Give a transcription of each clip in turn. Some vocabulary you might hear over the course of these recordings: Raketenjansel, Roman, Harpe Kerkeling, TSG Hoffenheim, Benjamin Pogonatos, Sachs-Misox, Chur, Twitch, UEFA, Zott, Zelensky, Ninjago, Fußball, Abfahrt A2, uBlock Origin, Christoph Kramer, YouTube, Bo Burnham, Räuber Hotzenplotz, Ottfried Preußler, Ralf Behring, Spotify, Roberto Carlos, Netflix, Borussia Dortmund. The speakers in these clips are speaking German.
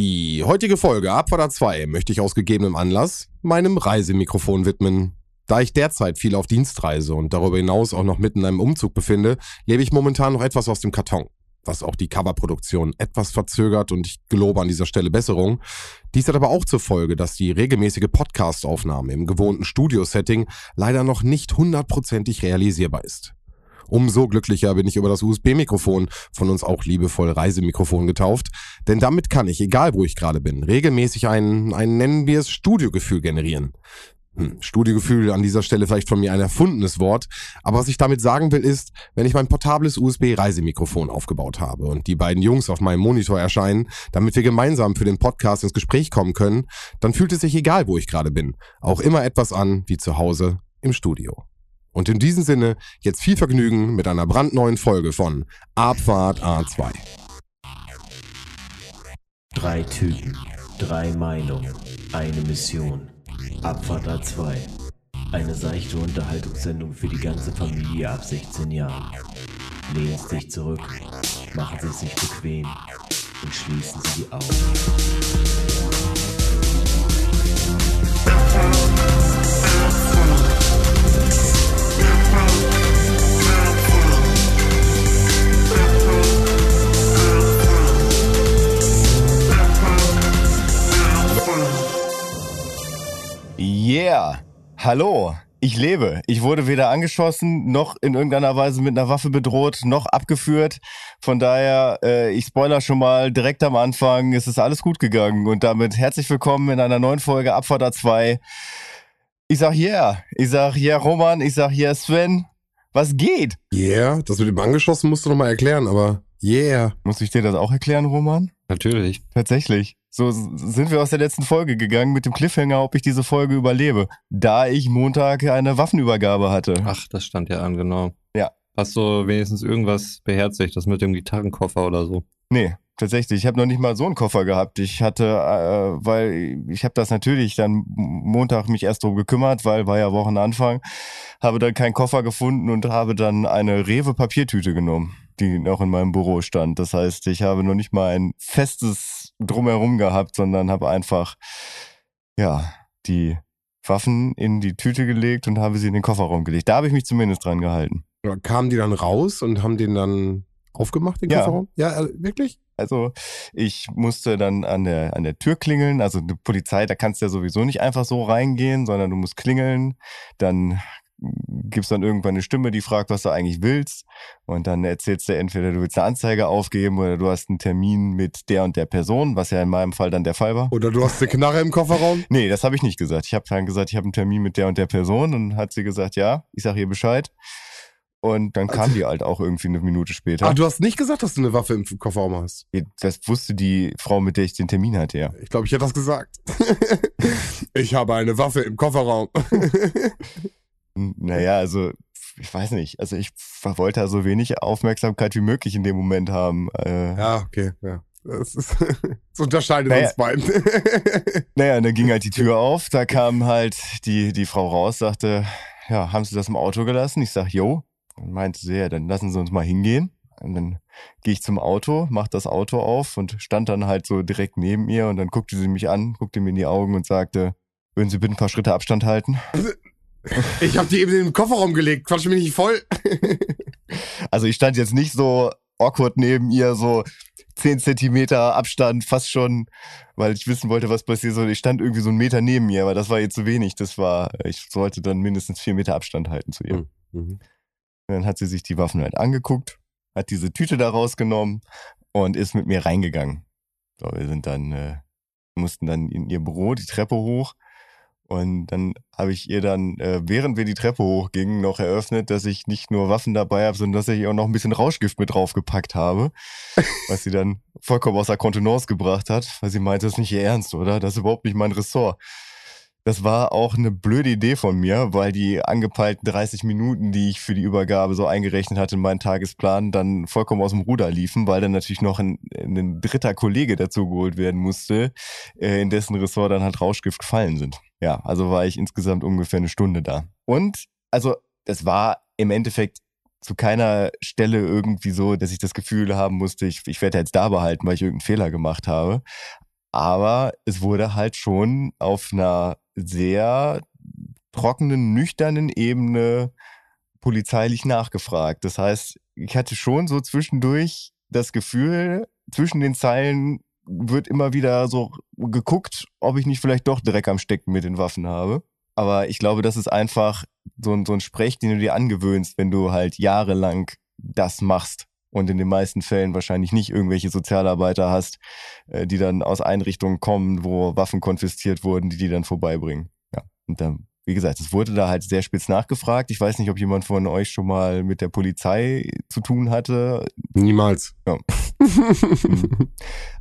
Die heutige Folge AbfahrtA2 möchte ich aus gegebenem Anlass meinem Reisemikrofon widmen. Da ich derzeit viel auf Dienstreise und darüber hinaus auch noch mitten in einem Umzug befinde, lebe ich momentan noch etwas aus dem Karton, was auch die Coverproduktion etwas verzögert, und ich gelobe an dieser Stelle Besserung. Dies hat aber auch zur Folge, dass die regelmäßige Podcast-Aufnahme im gewohnten Studio-Setting leider noch nicht 100% realisierbar ist. Umso glücklicher bin ich über das USB-Mikrofon, von uns auch liebevoll Reisemikrofon getauft, denn damit kann ich, egal wo ich gerade bin, regelmäßig ein nennen wir es Studiogefühl generieren. Studiogefühl an dieser Stelle vielleicht von mir ein erfundenes Wort, aber was ich damit sagen will ist, wenn ich mein portables USB-Reisemikrofon aufgebaut habe und die beiden Jungs auf meinem Monitor erscheinen, damit wir gemeinsam für den Podcast ins Gespräch kommen können, dann fühlt es sich, egal wo ich gerade bin, auch immer etwas an wie zu Hause im Studio. Und in diesem Sinne, jetzt viel Vergnügen mit einer brandneuen Folge von Abfahrt A2. Drei Typen, drei Meinungen, eine Mission. Abfahrt A2. Eine seichte Unterhaltungssendung für die ganze Familie ab 16 Jahren. Lehnen Sie sich zurück, machen Sie sich bequem und schließen Sie die Augen. Yeah, hallo, ich lebe. Ich wurde weder angeschossen, noch in irgendeiner Weise mit einer Waffe bedroht, noch abgeführt. Von daher, ich spoiler schon mal direkt am Anfang, es ist alles gut gegangen. Und damit herzlich willkommen in einer neuen Folge Abfahrt A2. Ich sag yeah Roman, ich sag yeah Sven. Was geht? Yeah, das mit dem Angeschossen musst du nochmal erklären, aber yeah. Muss ich dir das auch erklären, Roman? Natürlich. Tatsächlich. So sind wir aus der letzten Folge gegangen mit dem Cliffhanger, ob ich diese Folge überlebe, da ich Montag eine Waffenübergabe hatte. Ach, das stand ja an, genau. Ja. Hast du wenigstens irgendwas beherzigt, das mit dem Gitarrenkoffer oder so? Nee, tatsächlich. Ich habe noch nicht mal so einen Koffer gehabt. Ich hatte, weil ich habe das natürlich dann Montag mich erst drum gekümmert, weil war ja Wochenanfang, habe dann keinen Koffer gefunden und habe dann eine Rewe-Papiertüte genommen, die noch in meinem Büro stand. Das heißt, ich habe noch nicht mal ein festes Drumherum gehabt, sondern habe einfach, ja, die Waffen in die Tüte gelegt und habe sie in den Kofferraum gelegt. Da habe ich mich zumindest dran gehalten. Ja, kamen die dann raus und haben den dann aufgemacht, den Kofferraum? Ja, wirklich? Also ich musste dann an der Tür klingeln, also die Polizei, da kannst du ja sowieso nicht einfach so reingehen, sondern du musst klingeln, dann gibst dann irgendwann eine Stimme, die fragt, was du eigentlich willst, und dann erzählst du entweder, du willst eine Anzeige aufgeben oder du hast einen Termin mit der und der Person, was ja in meinem Fall dann der Fall war. Oder du hast eine Knarre im Kofferraum? Nee, das habe ich nicht gesagt. Ich habe dann gesagt, ich habe einen Termin mit der und der Person, und hat sie gesagt, ja, ich sage ihr Bescheid. Und dann kam die halt auch irgendwie eine Minute später. Ah, du hast nicht gesagt, dass du eine Waffe im Kofferraum hast? Das wusste die Frau, mit der ich den Termin hatte, ja. Ich glaube, ich hätte das gesagt. Ich habe eine Waffe im Kofferraum. Naja, also ich weiß nicht. Also ich wollte ja so wenig Aufmerksamkeit wie möglich in dem Moment haben. Ja, okay, ja. Das unterscheidet uns beiden. Naja, dann ging halt die Tür auf. Da kam halt die Frau raus, sagte, ja, haben Sie das im Auto gelassen? Ich sag, jo. Und meinte sie, ja, dann lassen Sie uns mal hingehen. Und dann gehe ich zum Auto, mache das Auto auf und stand dann halt so direkt neben ihr. Und dann guckte sie mich an, guckte mir in die Augen und sagte, würden Sie bitte ein paar Schritte Abstand halten? Ich habe die eben in den Kofferraum gelegt, quatsch mich nicht voll. Also ich stand jetzt nicht so awkward neben ihr, so 10 Zentimeter Abstand, fast schon, weil ich wissen wollte, was passiert. Ich stand irgendwie so einen Meter neben ihr, aber das war ihr zu wenig. Ich sollte dann mindestens 4 Meter Abstand halten zu ihr. Mhm. Dann hat sie sich die Waffen halt angeguckt, hat diese Tüte da rausgenommen und ist mit mir reingegangen. So, wir sind dann, mussten dann in ihr Büro die Treppe hoch. Und dann habe ich ihr dann, während wir die Treppe hochgingen, noch eröffnet, dass ich nicht nur Waffen dabei habe, sondern dass ich auch noch ein bisschen Rauschgift mit draufgepackt habe, was sie dann vollkommen außer Kontenance gebracht hat, weil sie meinte, das ist nicht ihr Ernst, oder? Das ist überhaupt nicht mein Ressort. Das war auch eine blöde Idee von mir, weil die angepeilten 30 Minuten, die ich für die Übergabe so eingerechnet hatte in meinen Tagesplan, dann vollkommen aus dem Ruder liefen, weil dann natürlich noch ein dritter Kollege dazugeholt werden musste, in dessen Ressort dann halt Rauschgift gefallen sind. Ja, also war ich insgesamt ungefähr eine Stunde da. Und also es war im Endeffekt zu keiner Stelle irgendwie so, dass ich das Gefühl haben musste, ich werde jetzt da behalten, weil ich irgendeinen Fehler gemacht habe. Aber es wurde halt schon auf einer sehr trockenen, nüchternen Ebene polizeilich nachgefragt. Das heißt, ich hatte schon so zwischendurch das Gefühl, zwischen den Zeilen wird immer wieder so geguckt, ob ich nicht vielleicht doch Dreck am Stecken mit den Waffen habe. Aber ich glaube, das ist einfach so ein Sprech, den du dir angewöhnst, wenn du halt jahrelang das machst und in den meisten Fällen wahrscheinlich nicht irgendwelche Sozialarbeiter hast, die dann aus Einrichtungen kommen, wo Waffen konfisziert wurden, die dann vorbeibringen. Ja, und dann, wie gesagt, es wurde da halt sehr spitz nachgefragt. Ich weiß nicht, ob jemand von euch schon mal mit der Polizei zu tun hatte. Niemals. Ja.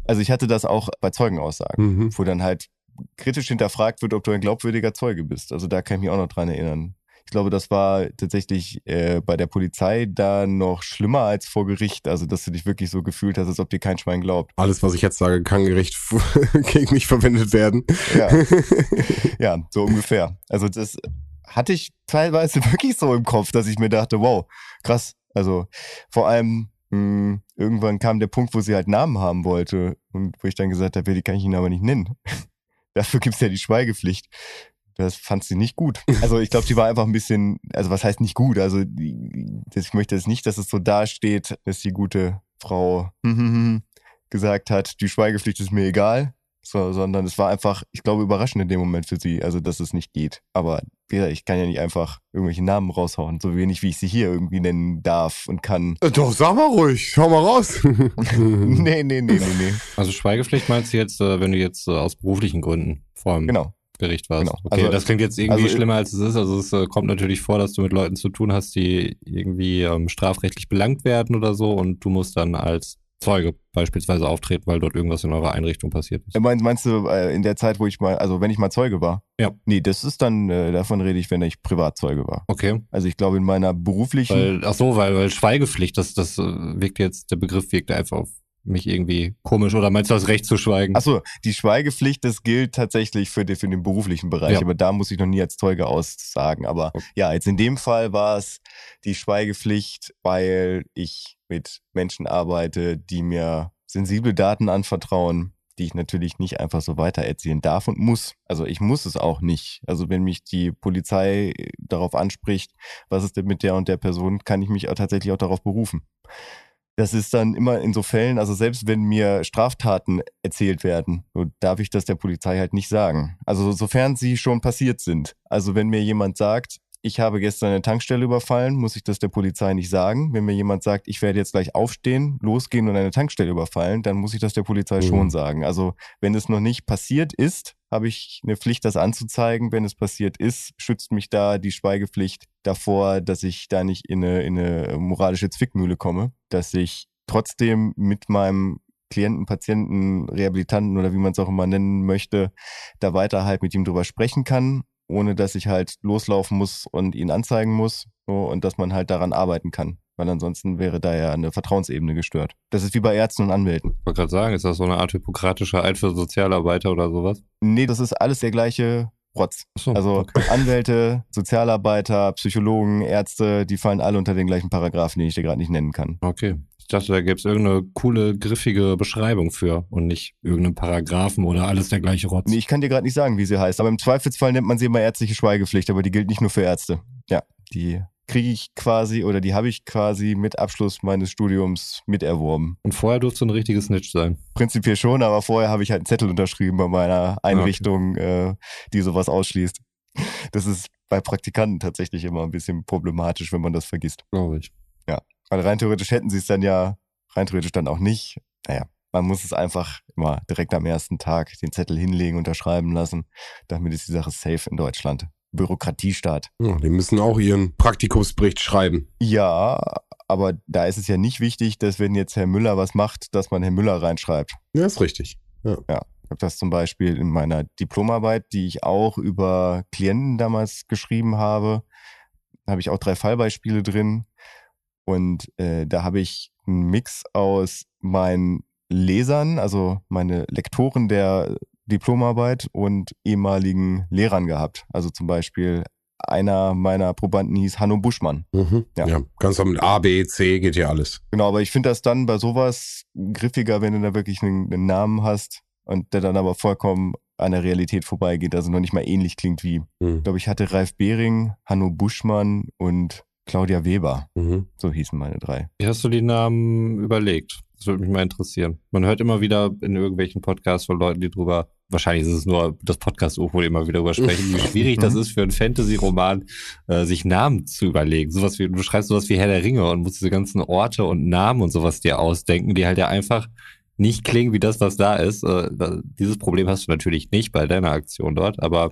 Also ich hatte das auch bei Zeugenaussagen, wo dann halt kritisch hinterfragt wird, ob du ein glaubwürdiger Zeuge bist. Also da kann ich mich auch noch dran erinnern. Ich glaube, das war tatsächlich bei der Polizei da noch schlimmer als vor Gericht. Also, dass du dich wirklich so gefühlt hast, als ob dir kein Schwein glaubt. Alles, was ich jetzt sage, kann Gericht gegen mich verwendet werden. Ja. Ja, so ungefähr. Also, das hatte ich teilweise wirklich so im Kopf, dass ich mir dachte, wow, krass. Also, vor allem, irgendwann kam der Punkt, wo sie halt Namen haben wollte. Und wo ich dann gesagt habe, ja, die kann ich Ihnen aber nicht nennen. Dafür gibt's ja die Schweigepflicht. Das fand sie nicht gut. Also ich glaube, die war einfach ein bisschen, also was heißt nicht gut? Also ich möchte jetzt nicht, dass es so dasteht, dass die gute Frau gesagt hat, die Schweigepflicht ist mir egal, sondern es war einfach, ich glaube, überraschend in dem Moment für sie, also dass es nicht geht. Aber ja, ich kann ja nicht einfach irgendwelche Namen raushauen, so wenig, wie ich sie hier irgendwie nennen darf und kann. Doch, sag mal ruhig, schau mal raus. Nee. Also Schweigepflicht meinst du jetzt, wenn du jetzt aus beruflichen Gründen vor allem... Genau. Gericht warst. Genau. Okay, also, das klingt jetzt irgendwie schlimmer, als es ist. Also es kommt natürlich vor, dass du mit Leuten zu tun hast, die irgendwie strafrechtlich belangt werden oder so und du musst dann als Zeuge beispielsweise auftreten, weil dort irgendwas in eurer Einrichtung passiert ist. Meinst du in der Zeit, wo ich mal, also wenn ich mal Zeuge war? Ja. Nee, das ist dann, davon rede ich, wenn ich Privatzeuge war. Okay. Also ich glaube in meiner beruflichen... Weil Schweigepflicht, das wirkt jetzt, der Begriff wirkt einfach auf mich irgendwie komisch, oder meinst du das Recht zu schweigen? Achso, die Schweigepflicht, das gilt tatsächlich für den beruflichen Bereich, ja. Aber da muss ich noch nie als Zeuge aussagen. Aber okay. Ja, jetzt in dem Fall war es die Schweigepflicht, weil ich mit Menschen arbeite, die mir sensible Daten anvertrauen, die ich natürlich nicht einfach so weitererzählen darf und muss. Also ich muss es auch nicht. Also wenn mich die Polizei darauf anspricht, was ist denn mit der und der Person, kann ich mich auch tatsächlich auch darauf berufen. Das ist dann immer in so Fällen, also selbst wenn mir Straftaten erzählt werden, so darf ich das der Polizei halt nicht sagen. Also sofern sie schon passiert sind. Also wenn mir jemand sagt, ich habe gestern eine Tankstelle überfallen, muss ich das der Polizei nicht sagen. Wenn mir jemand sagt, ich werde jetzt gleich aufstehen, losgehen und eine Tankstelle überfallen, dann muss ich das der Polizei schon sagen. Also wenn es noch nicht passiert ist, habe ich eine Pflicht, das anzuzeigen. Wenn es passiert ist, schützt mich da die Schweigepflicht davor, dass ich da nicht in eine moralische Zwickmühle komme, dass ich trotzdem mit meinem Klienten, Patienten, Rehabilitanten oder wie man es auch immer nennen möchte, da weiter halt mit ihm drüber sprechen kann, ohne dass ich halt loslaufen muss und ihn anzeigen muss, so, und dass man halt daran arbeiten kann. Weil ansonsten wäre da ja eine Vertrauensebene gestört. Das ist wie bei Ärzten und Anwälten. Ich wollte gerade sagen, ist das so eine Art hippokratischer Eid für Sozialarbeiter oder sowas? Nee, das ist alles der gleiche Rotz. So, also okay. Anwälte, Sozialarbeiter, Psychologen, Ärzte, die fallen alle unter den gleichen Paragraphen, den ich dir gerade nicht nennen kann. Okay. Ich dachte, da gäbe es irgendeine coole, griffige Beschreibung für und nicht irgendeinen Paragraphen oder alles der gleiche Rotz. Nee, ich kann dir gerade nicht sagen, wie sie heißt, aber im Zweifelsfall nennt man sie immer ärztliche Schweigepflicht, aber die gilt nicht nur für Ärzte. Ja, die kriege ich quasi oder die habe ich quasi mit Abschluss meines Studiums miterworben. Und vorher durfte ein richtiges Snitch sein? Prinzipiell schon, aber vorher habe ich halt einen Zettel unterschrieben bei meiner Einrichtung, okay, die sowas ausschließt. Das ist bei Praktikanten tatsächlich immer ein bisschen problematisch, wenn man das vergisst. Glaube ich. Ja, weil rein theoretisch hätten sie es dann ja, rein theoretisch dann auch nicht. Naja, man muss es einfach immer direkt am ersten Tag den Zettel hinlegen, unterschreiben lassen. Damit ist die Sache safe in Deutschland. Bürokratiestaat. Ja, die müssen auch ihren Praktikumsbericht schreiben. Ja, aber da ist es ja nicht wichtig, dass wenn jetzt Herr Müller was macht, dass man Herr Müller reinschreibt. Ja, ist richtig. Ja. Ich habe das zum Beispiel in meiner Diplomarbeit, die ich auch über Klienten damals geschrieben habe, da habe ich auch 3 Fallbeispiele drin und da habe ich einen Mix aus meinen Lesern, also meine Lektoren der Diplomarbeit und ehemaligen Lehrern gehabt. Also zum Beispiel einer meiner Probanden hieß Hanno Buschmann. Ja, ganz mit A, B, C geht ja alles. Genau, aber ich finde das dann bei sowas griffiger, wenn du da wirklich einen Namen hast und der dann aber vollkommen an der Realität vorbeigeht, also noch nicht mal ähnlich klingt wie, ich glaube, ich hatte Ralf Behring, Hanno Buschmann und Claudia Weber. So hießen meine drei. Wie hast du die Namen überlegt? Das würde mich mal interessieren. Man hört immer wieder in irgendwelchen Podcasts von Leuten, die drüber, wahrscheinlich ist es nur das Podcast-Buch, wo die immer wieder drüber sprechen, wie schwierig das ist für einen Fantasy-Roman, sich Namen zu überlegen. Sowas wie, du schreibst sowas wie Herr der Ringe und musst diese ganzen Orte und Namen und sowas dir ausdenken, die halt ja einfach nicht klingen wie das, was da ist. Dieses Problem hast du natürlich nicht bei deiner Aktion dort, aber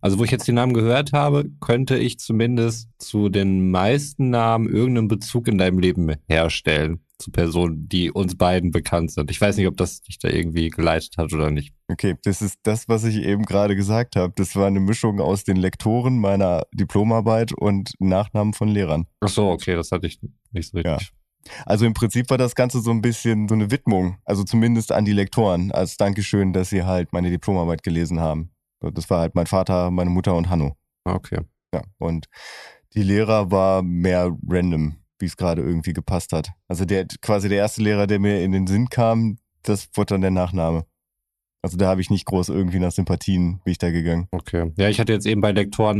also wo ich jetzt die Namen gehört habe, könnte ich zumindest zu den meisten Namen irgendeinen Bezug in deinem Leben herstellen, zu Personen, die uns beiden bekannt sind. Ich weiß nicht, ob das dich da irgendwie geleitet hat oder nicht. Okay, das ist das, was ich eben gerade gesagt habe. Das war eine Mischung aus den Lektoren meiner Diplomarbeit und Nachnamen von Lehrern. Ach so, okay, das hatte ich nicht so richtig. Ja. Also im Prinzip war das Ganze so ein bisschen so eine Widmung, also zumindest an die Lektoren, als Dankeschön, dass sie halt meine Diplomarbeit gelesen haben. Das war halt mein Vater, meine Mutter und Hanno. Okay. Ja, und die Lehrer war mehr random, wie es gerade irgendwie gepasst hat. Also der erste Lehrer, der mir in den Sinn kam, das wurde dann der Nachname. Also da habe ich nicht groß irgendwie nach Sympathien bin ich da gegangen. Okay. Ja, ich hatte jetzt eben bei Lektoren,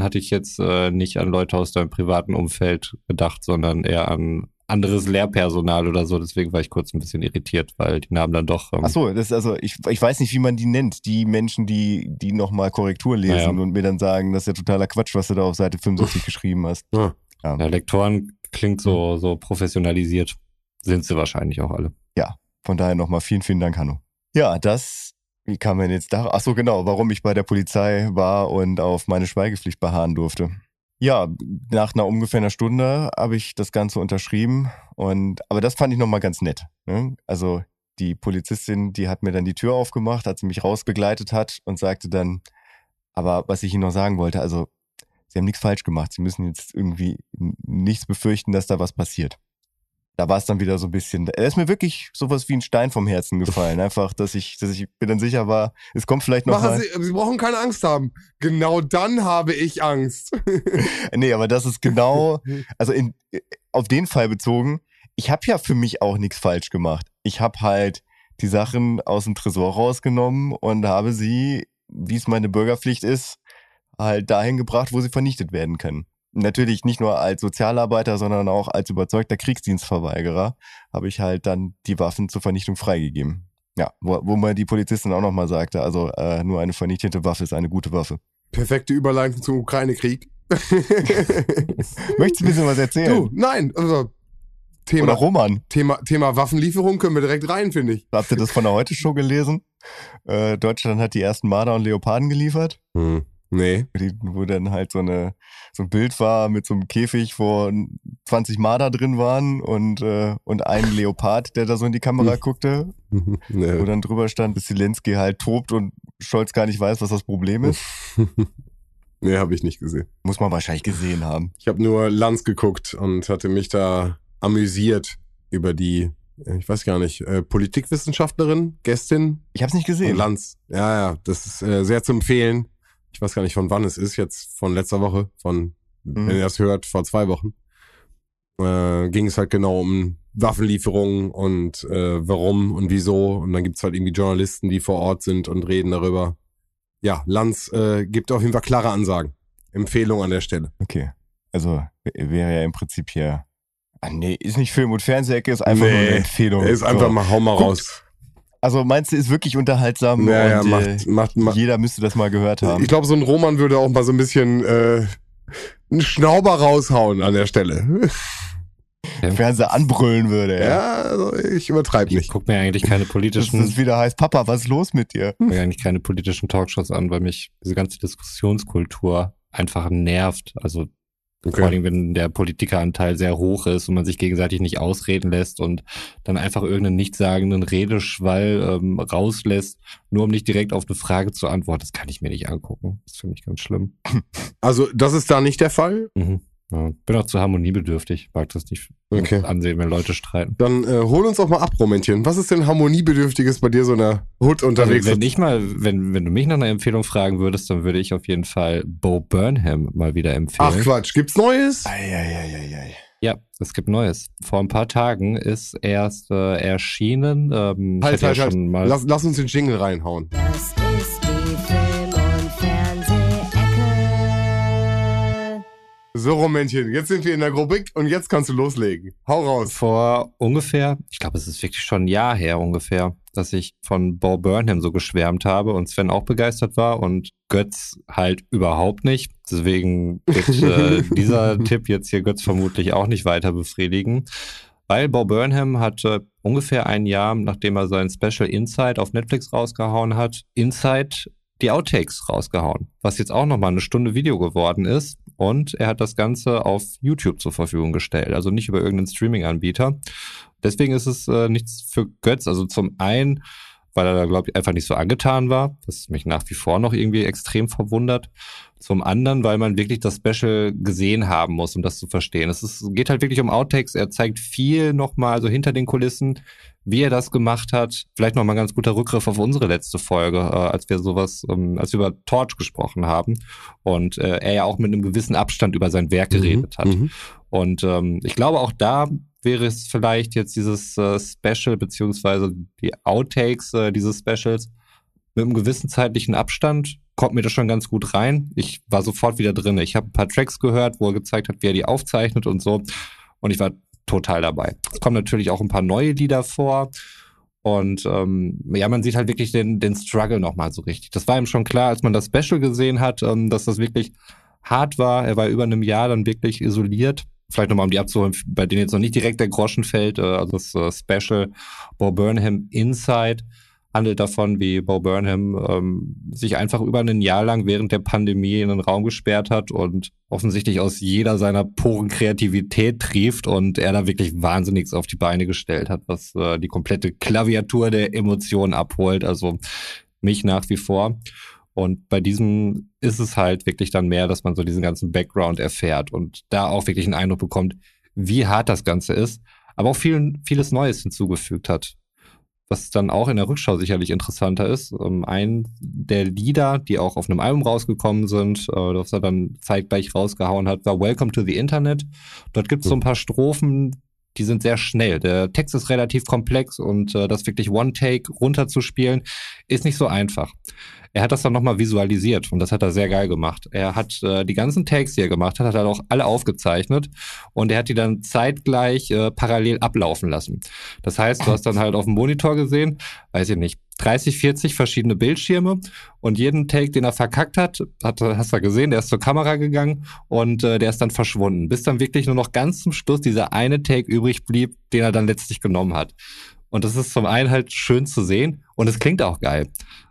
nicht an Leute aus deinem privaten Umfeld gedacht, sondern eher an anderes Lehrpersonal oder so, deswegen war ich kurz ein bisschen irritiert, weil die Namen dann doch... Achso, also ich weiß nicht, wie man die nennt, die Menschen, die nochmal Korrektur lesen und mir dann sagen, das ist ja totaler Quatsch, was du da auf Seite 65 geschrieben hast. Ja. Ja, Lektoren klingt so professionalisiert, sind sie wahrscheinlich auch alle. Ja, von daher nochmal vielen, vielen Dank, Hanno. Ja, wie kam man jetzt da... Achso, genau, warum ich bei der Polizei war und auf meine Schweigepflicht beharren durfte. Ja, nach einer ungefähr einer Stunde habe ich das Ganze unterschrieben aber das fand ich nochmal ganz nett. Ne? Also die Polizistin, die hat mir dann die Tür aufgemacht, als sie mich rausbegleitet hat und sagte dann, aber was ich Ihnen noch sagen wollte, also Sie haben nichts falsch gemacht, Sie müssen jetzt irgendwie nichts befürchten, dass da was passiert. Da war es dann wieder so ein bisschen, da ist mir wirklich sowas wie ein Stein vom Herzen gefallen. Einfach, dass ich mir dann sicher war, es kommt vielleicht noch mal. Sie brauchen keine Angst haben. Genau dann habe ich Angst. Nee, aber das ist genau, also auf den Fall bezogen, ich habe ja für mich auch nichts falsch gemacht. Ich habe halt die Sachen aus dem Tresor rausgenommen und habe sie, wie es meine Bürgerpflicht ist, halt dahin gebracht, wo sie vernichtet werden können. Natürlich nicht nur als Sozialarbeiter, sondern auch als überzeugter Kriegsdienstverweigerer habe ich halt dann die Waffen zur Vernichtung freigegeben. Ja, wo man die Polizistin auch nochmal sagte, also nur eine vernichtete Waffe ist eine gute Waffe. Perfekte Überleitung zum Ukraine-Krieg. Möchtest du ein bisschen was erzählen? Du, nein, also Thema Oder Roman. Thema Waffenlieferung können wir direkt rein, finde ich. Habt ihr das von der Heute-Show gelesen? Deutschland hat die ersten Marder und Leoparden geliefert. Nee. Wo dann halt so ein Bild war mit so einem Käfig, wo 20 Marder drin waren und ein Leopard, der da so in die Kamera guckte. Nee. Wo dann drüber stand, dass Zelensky halt tobt und Scholz gar nicht weiß, was das Problem ist. Nee, habe ich nicht gesehen. Muss man wahrscheinlich gesehen haben. Ich habe nur Lanz geguckt und hatte mich da amüsiert über die, ich weiß gar nicht, Politikwissenschaftlerin, Gästin. Ich habe es nicht gesehen. Und Lanz. Ja, das ist sehr zu empfehlen. Ich weiß gar nicht, von wann es ist, jetzt von letzter Woche, wenn ihr das hört, vor 2 Wochen, ging es halt genau um Waffenlieferungen und warum und wieso. Und dann gibt's halt irgendwie Journalisten, die vor Ort sind und reden darüber. Ja, Lanz gibt auf jeden Fall klare Ansagen. Empfehlung an der Stelle. Okay, also wäre ja im Prinzip hier... Ah nee, ist nicht Film- und Fernsehecke, ist einfach nur eine Empfehlung. Ist einfach mal, hau mal raus. Also meinst du, ist wirklich unterhaltsam und jeder müsste das mal gehört haben. Ich glaube, so ein Roman würde auch mal so ein bisschen einen Schnauber raushauen an der Stelle. Der Fernseher anbrüllen würde. Ja, also ich übertreibe nicht. Ich gucke mir eigentlich keine politischen... Das ist wieder heiß, Papa, was ist los mit dir? Ich gucke mir eigentlich keine politischen Talkshows an, weil mich diese ganze Diskussionskultur einfach nervt. Also vor allem, wenn der Politikeranteil sehr hoch ist und man sich gegenseitig nicht ausreden lässt und dann einfach irgendeinen nichtssagenden Redeschwall rauslässt, nur um nicht direkt auf eine Frage zu antworten. Das kann ich mir nicht angucken. Das finde ich ganz schlimm. Also das ist da nicht der Fall? Ja, bin auch zu harmoniebedürftig. Mag das nicht ansehen, wenn Leute streiten. Dann hol uns auch mal ab, Romännchen. Was ist denn harmoniebedürftiges bei dir, so einer Hut unterwegs? Also, wenn du mich nach einer Empfehlung fragen würdest, dann würde ich auf jeden Fall Bo Burnham mal wieder empfehlen. Ach Quatsch, gibt's Neues? Eieieiei. Ja, es gibt Neues. Vor ein paar Tagen ist erst erschienen. Halt. Lass uns den Jingle reinhauen. Das ist die Film- und Fernseh-Ecke. So, Rummännchen, jetzt sind wir in der Rubrik und jetzt kannst du loslegen. Hau raus. Vor ungefähr, ich glaube, es ist wirklich schon ein Jahr her ungefähr, dass ich von Bo Burnham so geschwärmt habe und Sven auch begeistert war und Götz halt überhaupt nicht. Deswegen wird dieser Tipp jetzt hier Götz vermutlich auch nicht weiter befriedigen. Weil Bo Burnham hat ungefähr ein Jahr, nachdem er sein Special Inside auf Netflix rausgehauen hat, Inside die Outtakes rausgehauen, was jetzt auch nochmal eine Stunde Video geworden ist. Und er hat das Ganze auf YouTube zur Verfügung gestellt, also nicht über irgendeinen Streaming-Anbieter. Deswegen ist es nichts für Götz. Also zum einen, weil er da, glaube ich, einfach nicht so angetan war, was mich nach wie vor noch irgendwie extrem verwundert. Zum anderen, weil man wirklich das Special gesehen haben muss, um das zu verstehen. Es geht halt wirklich um Outtakes. Er zeigt viel nochmal so hinter den Kulissen, wie er das gemacht hat. Vielleicht nochmal ein ganz guter Rückgriff auf unsere letzte Folge, als wir über Torch gesprochen haben und er ja auch mit einem gewissen Abstand über sein Werk geredet hat. Und ich glaube, auch da wäre es vielleicht jetzt dieses Special beziehungsweise die Outtakes dieses Specials mit einem gewissen zeitlichen Abstand, kommt mir das schon ganz gut rein. Ich war sofort wieder drin. Ich habe ein paar Tracks gehört, wo er gezeigt hat, wie er die aufzeichnet und so. Und ich war total dabei. Es kommen natürlich auch ein paar neue Lieder vor. Und ja, man sieht halt wirklich den Struggle nochmal so richtig. Das war ihm schon klar, als man das Special gesehen hat, dass das wirklich hart war. Er war über einem Jahr dann wirklich isoliert. Vielleicht nochmal, um die abzuholen, bei denen jetzt noch nicht direkt der Groschen fällt. Also das Special Bo Burnham Inside handelt davon, wie Bo Burnham sich einfach über ein Jahr lang während der Pandemie in den Raum gesperrt hat und offensichtlich aus jeder seiner Poren Kreativität trieft und er da wirklich Wahnsinniges auf die Beine gestellt hat, was die komplette Klaviatur der Emotionen abholt. Also mich nach wie vor. Und bei diesem ist es halt wirklich dann mehr, dass man so diesen ganzen Background erfährt und da auch wirklich einen Eindruck bekommt, wie hart das Ganze ist, aber auch vieles Neues hinzugefügt hat, was dann auch in der Rückschau sicherlich interessanter ist. Ein der Lieder, die auch auf einem Album rausgekommen sind, das er dann zeitgleich rausgehauen hat, war Welcome to the Internet. Dort gibt es so ein paar Strophen, die sind sehr schnell. Der Text ist relativ komplex und das wirklich One-Take runterzuspielen, ist nicht so einfach. Er hat das dann nochmal visualisiert und das hat er sehr geil gemacht. Er hat die ganzen Takes, die er gemacht hat er auch alle aufgezeichnet und er hat die dann zeitgleich parallel ablaufen lassen. Das heißt, du hast dann halt auf dem Monitor gesehen, weiß ich nicht, 30, 40 verschiedene Bildschirme und jeden Take, den er verkackt hat, hast du gesehen, der ist zur Kamera gegangen und der ist dann verschwunden, bis dann wirklich nur noch ganz zum Schluss dieser eine Take übrig blieb, den er dann letztlich genommen hat. Und das ist zum einen halt schön zu sehen und es klingt auch geil.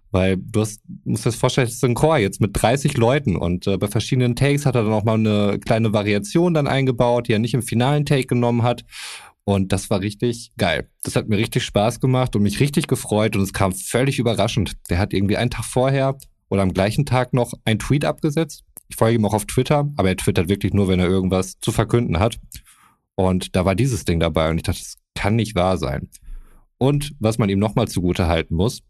Weil du musst dir das vorstellen, das ist ein Chor jetzt mit 30 Leuten und bei verschiedenen Takes hat er dann auch mal eine kleine Variation dann eingebaut, die er nicht im finalen Take genommen hat und das war richtig geil. Das hat mir richtig Spaß gemacht und mich richtig gefreut und es kam völlig überraschend. Der hat irgendwie einen Tag vorher oder am gleichen Tag noch einen Tweet abgesetzt. Ich folge ihm auch auf Twitter, aber er twittert wirklich nur, wenn er irgendwas zu verkünden hat und da war dieses Ding dabei und ich dachte, das kann nicht wahr sein. Und was man ihm nochmal zugute halten muss,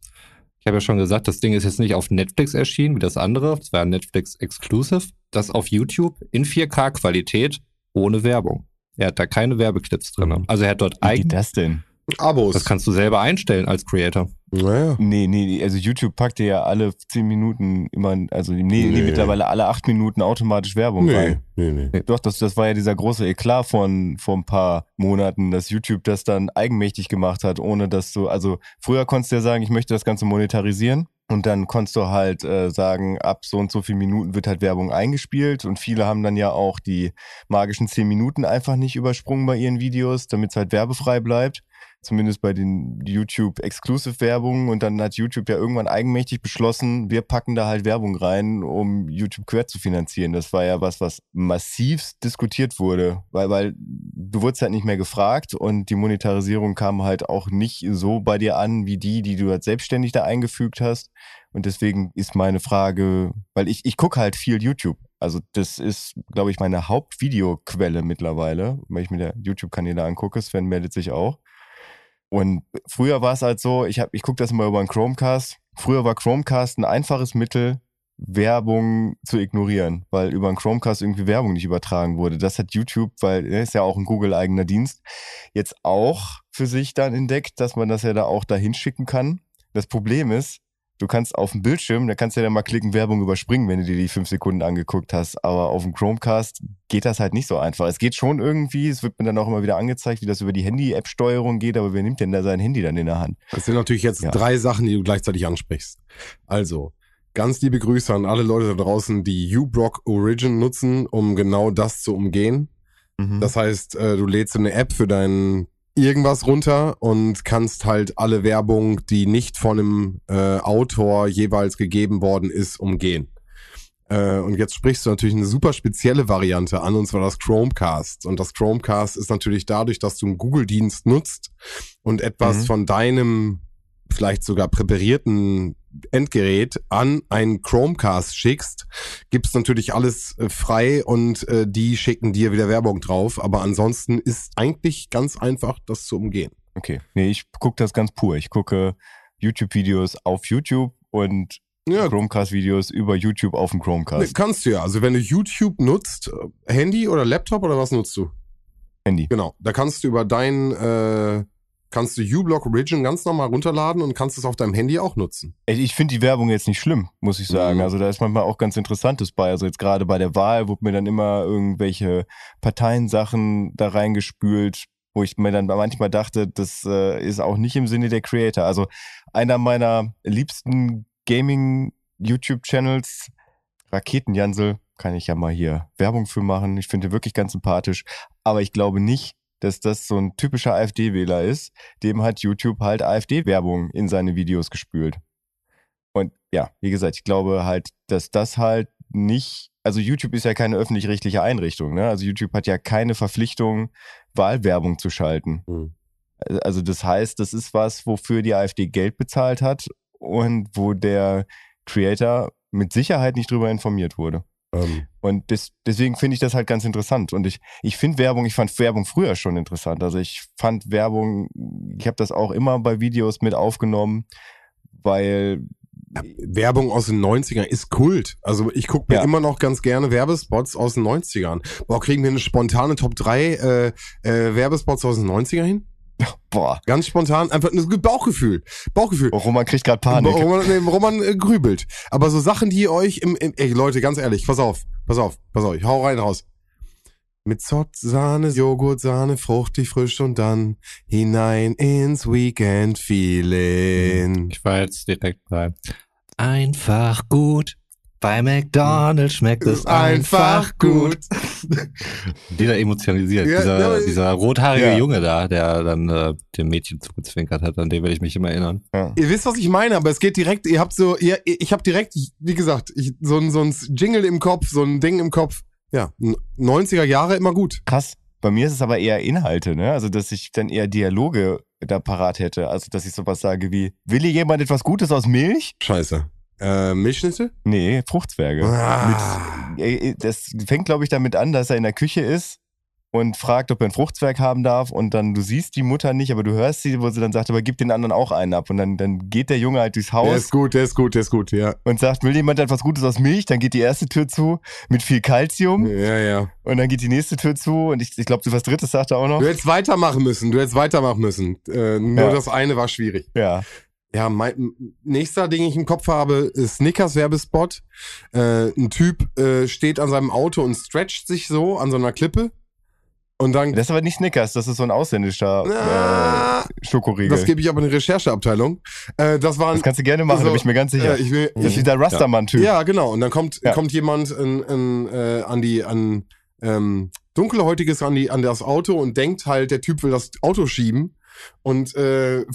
ich habe ja schon gesagt, das Ding ist jetzt nicht auf Netflix erschienen, wie das andere. Das war Netflix Exclusive. Das auf YouTube in 4K-Qualität ohne Werbung. Er hat da keine Werbeclips drin. Also er hat dort eigentlich... Wie geht das denn? Abos. Das kannst du selber einstellen als Creator. Naja. Nee, also YouTube packt dir ja alle 10 Minuten immer, also mittlerweile alle 8 Minuten automatisch Werbung rein. Nee. Doch, das war ja dieser große Eklat vor ein paar Monaten, dass YouTube das dann eigenmächtig gemacht hat, ohne dass du, also früher konntest du ja sagen, ich möchte das Ganze monetarisieren und dann konntest du halt sagen, ab so und so viel Minuten wird halt Werbung eingespielt und viele haben dann ja auch die magischen 10 Minuten einfach nicht übersprungen bei ihren Videos, damit es halt werbefrei bleibt, zumindest bei den YouTube-Exclusive-Werbungen und dann hat YouTube ja irgendwann eigenmächtig beschlossen, wir packen da halt Werbung rein, um YouTube quer zu finanzieren. Das war ja was massivst diskutiert wurde, weil du wurdest halt nicht mehr gefragt und die Monetarisierung kam halt auch nicht so bei dir an, wie die du halt selbstständig da eingefügt hast und deswegen ist meine Frage, weil ich gucke halt viel YouTube. Also das ist, glaube ich, meine Hauptvideoquelle mittlerweile, wenn ich mir der YouTube-Kanäle angucke, Sven meldet sich auch. Und früher war es halt so, ich gucke das immer über einen Chromecast. Früher war Chromecast ein einfaches Mittel, Werbung zu ignorieren, weil über einen Chromecast irgendwie Werbung nicht übertragen wurde. Das hat YouTube, weil das ist ja auch ein Google-eigener Dienst, jetzt auch für sich dann entdeckt, dass man das ja da auch dahin schicken kann. Das Problem ist, du kannst auf dem Bildschirm, da kannst du ja dann mal klicken, Werbung überspringen, wenn du dir die 5 Sekunden angeguckt hast. Aber auf dem Chromecast geht das halt nicht so einfach. Es geht schon irgendwie, es wird mir dann auch immer wieder angezeigt, wie das über die Handy-App-Steuerung geht, aber wer nimmt denn da sein Handy dann in der Hand? Das sind natürlich jetzt drei Sachen, die du gleichzeitig ansprichst. Also, ganz liebe Grüße an alle Leute da draußen, die uBlock Origin nutzen, um genau das zu umgehen. Mhm. Das heißt, du lädst eine App für deinen irgendwas runter und kannst halt alle Werbung, die nicht von einem Autor jeweils gegeben worden ist, umgehen. Und jetzt sprichst du natürlich eine super spezielle Variante an, und zwar das Chromecast. Und das Chromecast ist natürlich dadurch, dass du einen Google-Dienst nutzt und etwas von deinem vielleicht sogar präparierten Endgerät an einen Chromecast schickst, gibt's natürlich alles frei und die schicken dir wieder Werbung drauf. Aber ansonsten ist eigentlich ganz einfach, das zu umgehen. Okay, nee, ich gucke das ganz pur. Ich gucke YouTube-Videos auf YouTube und Chromecast-Videos über YouTube auf dem Chromecast. Nee, kannst du ja. Also wenn du YouTube nutzt, Handy oder Laptop oder was nutzt du? Handy. Genau, da kannst du über deinen kannst du uBlock Origin ganz normal runterladen und kannst es auf deinem Handy auch nutzen. Ich finde die Werbung jetzt nicht schlimm, muss ich sagen. Mhm. Also da ist manchmal auch ganz Interessantes bei. Also jetzt gerade bei der Wahl wurde mir dann immer irgendwelche Parteiensachen da reingespült, wo ich mir dann manchmal dachte, das ist auch nicht im Sinne der Creator. Also einer meiner liebsten Gaming-YouTube-Channels, Raketenjansel, kann ich ja mal hier Werbung für machen. Ich finde den wirklich ganz sympathisch. Aber ich glaube nicht, dass das so ein typischer AfD-Wähler ist, dem hat YouTube halt AfD-Werbung in seine Videos gespült. Und ja, wie gesagt, ich glaube halt, dass das halt nicht, also YouTube ist ja keine öffentlich-rechtliche Einrichtung, ne? Also YouTube hat ja keine Verpflichtung, Wahlwerbung zu schalten. Mhm. Also das heißt, das ist was, wofür die AfD Geld bezahlt hat und wo der Creator mit Sicherheit nicht drüber informiert wurde. Und deswegen finde ich das halt ganz interessant. Und ich fand Werbung früher schon interessant. Also ich habe das auch immer bei Videos mit aufgenommen, weil Werbung aus den 90ern ist Kult. Also ich gucke mir immer noch ganz gerne Werbespots aus den 90ern. Boah, kriegen wir eine spontane Top 3 Werbespots aus den 90ern hin? Boah. Ganz spontan, einfach ein Bauchgefühl. Oh, Roman kriegt gerade Panik. Roman grübelt. Aber so Sachen, die euch ey Leute, ganz ehrlich, pass auf, ich hau rein raus. Mit Zott, Sahne, Joghurt, Sahne, fruchtig, frisch und dann hinein ins Weekend-Feeling. Ich war jetzt direkt bei. Einfach gut. Bei McDonald's schmeckt es einfach gut. Jeder emotionalisiert. Ja, dieser rothaarige Junge da, der dann dem Mädchen zugezwinkert hat, an den werde ich mich immer erinnern. Ja. Ihr wisst, was ich meine, aber es geht direkt, ich habe direkt, wie gesagt, so ein Jingle im Kopf, so ein Ding im Kopf. Ja, 90er Jahre immer gut. Krass. Bei mir ist es aber eher Inhalte, ne? Also, dass ich dann eher Dialoge da parat hätte. Also, dass ich sowas sage wie, will hier jemand etwas Gutes aus Milch? Scheiße. Milchschnitte? Nee, Fruchtzwerge. Ah. Das fängt, glaube ich, damit an, dass er in der Küche ist und fragt, ob er einen Fruchtzwerg haben darf, und dann, du siehst die Mutter nicht, aber du hörst sie, wo sie dann sagt, aber gib den anderen auch einen ab, und dann geht der Junge halt durchs Haus. Der ist gut, ja. Und sagt, will jemand etwas Gutes aus Milch? Dann geht die erste Tür zu mit viel Kalzium. Ja. Und dann geht die nächste Tür zu und ich glaube, was Drittes sagt er auch noch. Du hättest weitermachen müssen. Nur das eine war schwierig. Ja. Ja, mein nächster Ding, ich im Kopf habe, ist Snickers-Werbespot. Ein Typ steht an seinem Auto und stretcht sich so an so einer Klippe. Und dann. Das ist aber nicht Snickers, das ist so ein ausländischer Schokoriegel. Das gebe ich aber in die Rechercheabteilung. Das kannst du gerne machen, da bin ich mir ganz sicher. Das ist dieser Rastermann-Typ. Ja, genau. Und dann kommt jemand an Dunkelhäutiges an das Auto und denkt halt, der Typ will das Auto schieben. Und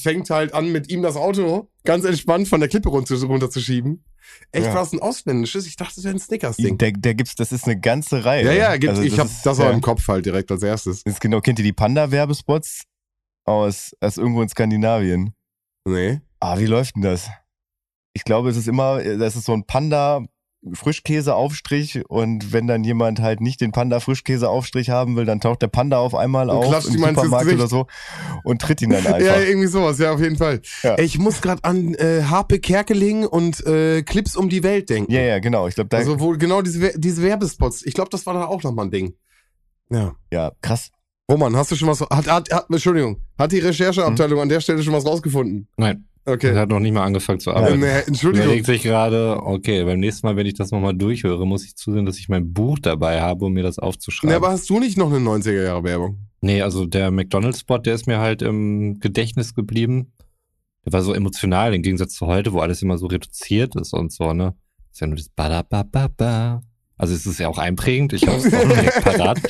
fängt halt an, mit ihm das Auto ganz entspannt von der Klippe runterzuschieben. Echt, war es ein ausländisches? Ich dachte, das wäre ein Snickers-Ding. Das ist eine ganze Reihe. Ja, also ich habe das auch im Kopf halt direkt als erstes. Ist genau, kennt ihr die Panda-Werbespots aus irgendwo in Skandinavien? Nee. Ah, wie läuft denn das? Ich glaube, es ist immer, das ist so ein Panda Frischkäseaufstrich, und wenn dann jemand halt nicht den Panda-Frischkäseaufstrich haben will, dann taucht der Panda auf einmal auf im Supermarkt oder so und tritt ihn dann einfach. Ja, irgendwie sowas, ja, auf jeden Fall. Ja. Ich muss gerade an Harpe Kerkeling und Clips um die Welt denken. Ja, ja, genau. Ich glaub, also wo genau diese Werbespots, ich glaube, das war dann auch nochmal ein Ding. Ja. Ja, krass. Roman, hast du schon was, Entschuldigung, hat die Rechercheabteilung an der Stelle schon was rausgefunden? Nein. Okay. Er hat noch nicht mal angefangen zu arbeiten. Ja, Entschuldigung. Überlegt sich gerade, okay, beim nächsten Mal, wenn ich das nochmal durchhöre, muss ich zusehen, dass ich mein Buch dabei habe, um mir das aufzuschreiben. Ja, aber hast du nicht noch eine 90er-Jahre-Werbung? Nee, also der McDonald's-Spot, der ist mir halt im Gedächtnis geblieben. Der war so emotional, im Gegensatz zu heute, wo alles immer so reduziert ist und so, ne? Ist ja nur das Badabababa. Also es ist ja auch einprägend, ich habe es auch direkt parat.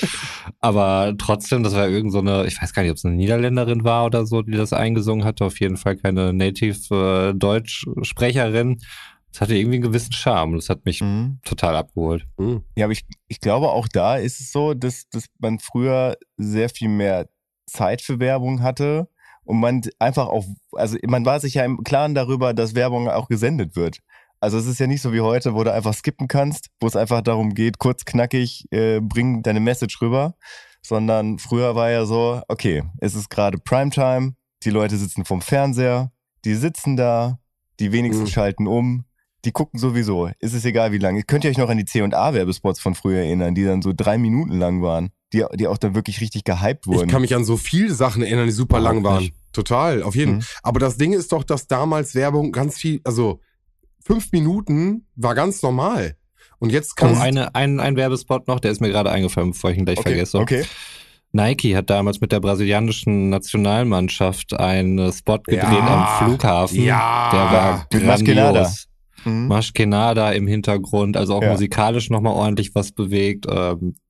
Aber trotzdem, das war irgend so eine, ich weiß gar nicht, ob es eine Niederländerin war oder so, die das eingesungen hatte. Auf jeden Fall keine Native-Deutsch-Sprecherin. Das hatte irgendwie einen gewissen Charme. Das hat mich total abgeholt. Mhm. Ja, aber ich glaube, auch da ist es so, dass man früher sehr viel mehr Zeit für Werbung hatte. Und man einfach auch, also man war sich ja im Klaren darüber, dass Werbung auch gesendet wird. Also es ist ja nicht so wie heute, wo du einfach skippen kannst, wo es einfach darum geht, kurz, knackig, bring deine Message rüber. Sondern früher war ja so, okay, es ist gerade Primetime, die Leute sitzen vorm Fernseher, die sitzen da, die wenigsten schalten um, die gucken sowieso. Ist es egal, wie lange. Könnt ihr euch noch an die C&A-Werbespots von früher erinnern, die dann so 3 Minuten lang waren, die auch dann wirklich richtig gehypt wurden? Ich kann mich an so viele Sachen erinnern, die super lang waren. Total, auf jeden Fall. Aber das Ding ist doch, dass damals Werbung ganz viel, also 5 Minuten war ganz normal. Und jetzt kann ein Werbespot noch, der ist mir gerade eingefallen, bevor ich ihn gleich vergesse. Okay. Nike hat damals mit der brasilianischen Nationalmannschaft einen Spot gedreht am Flughafen. Ja. Der war grandios. Maschkenada im Hintergrund, also auch musikalisch nochmal ordentlich was bewegt,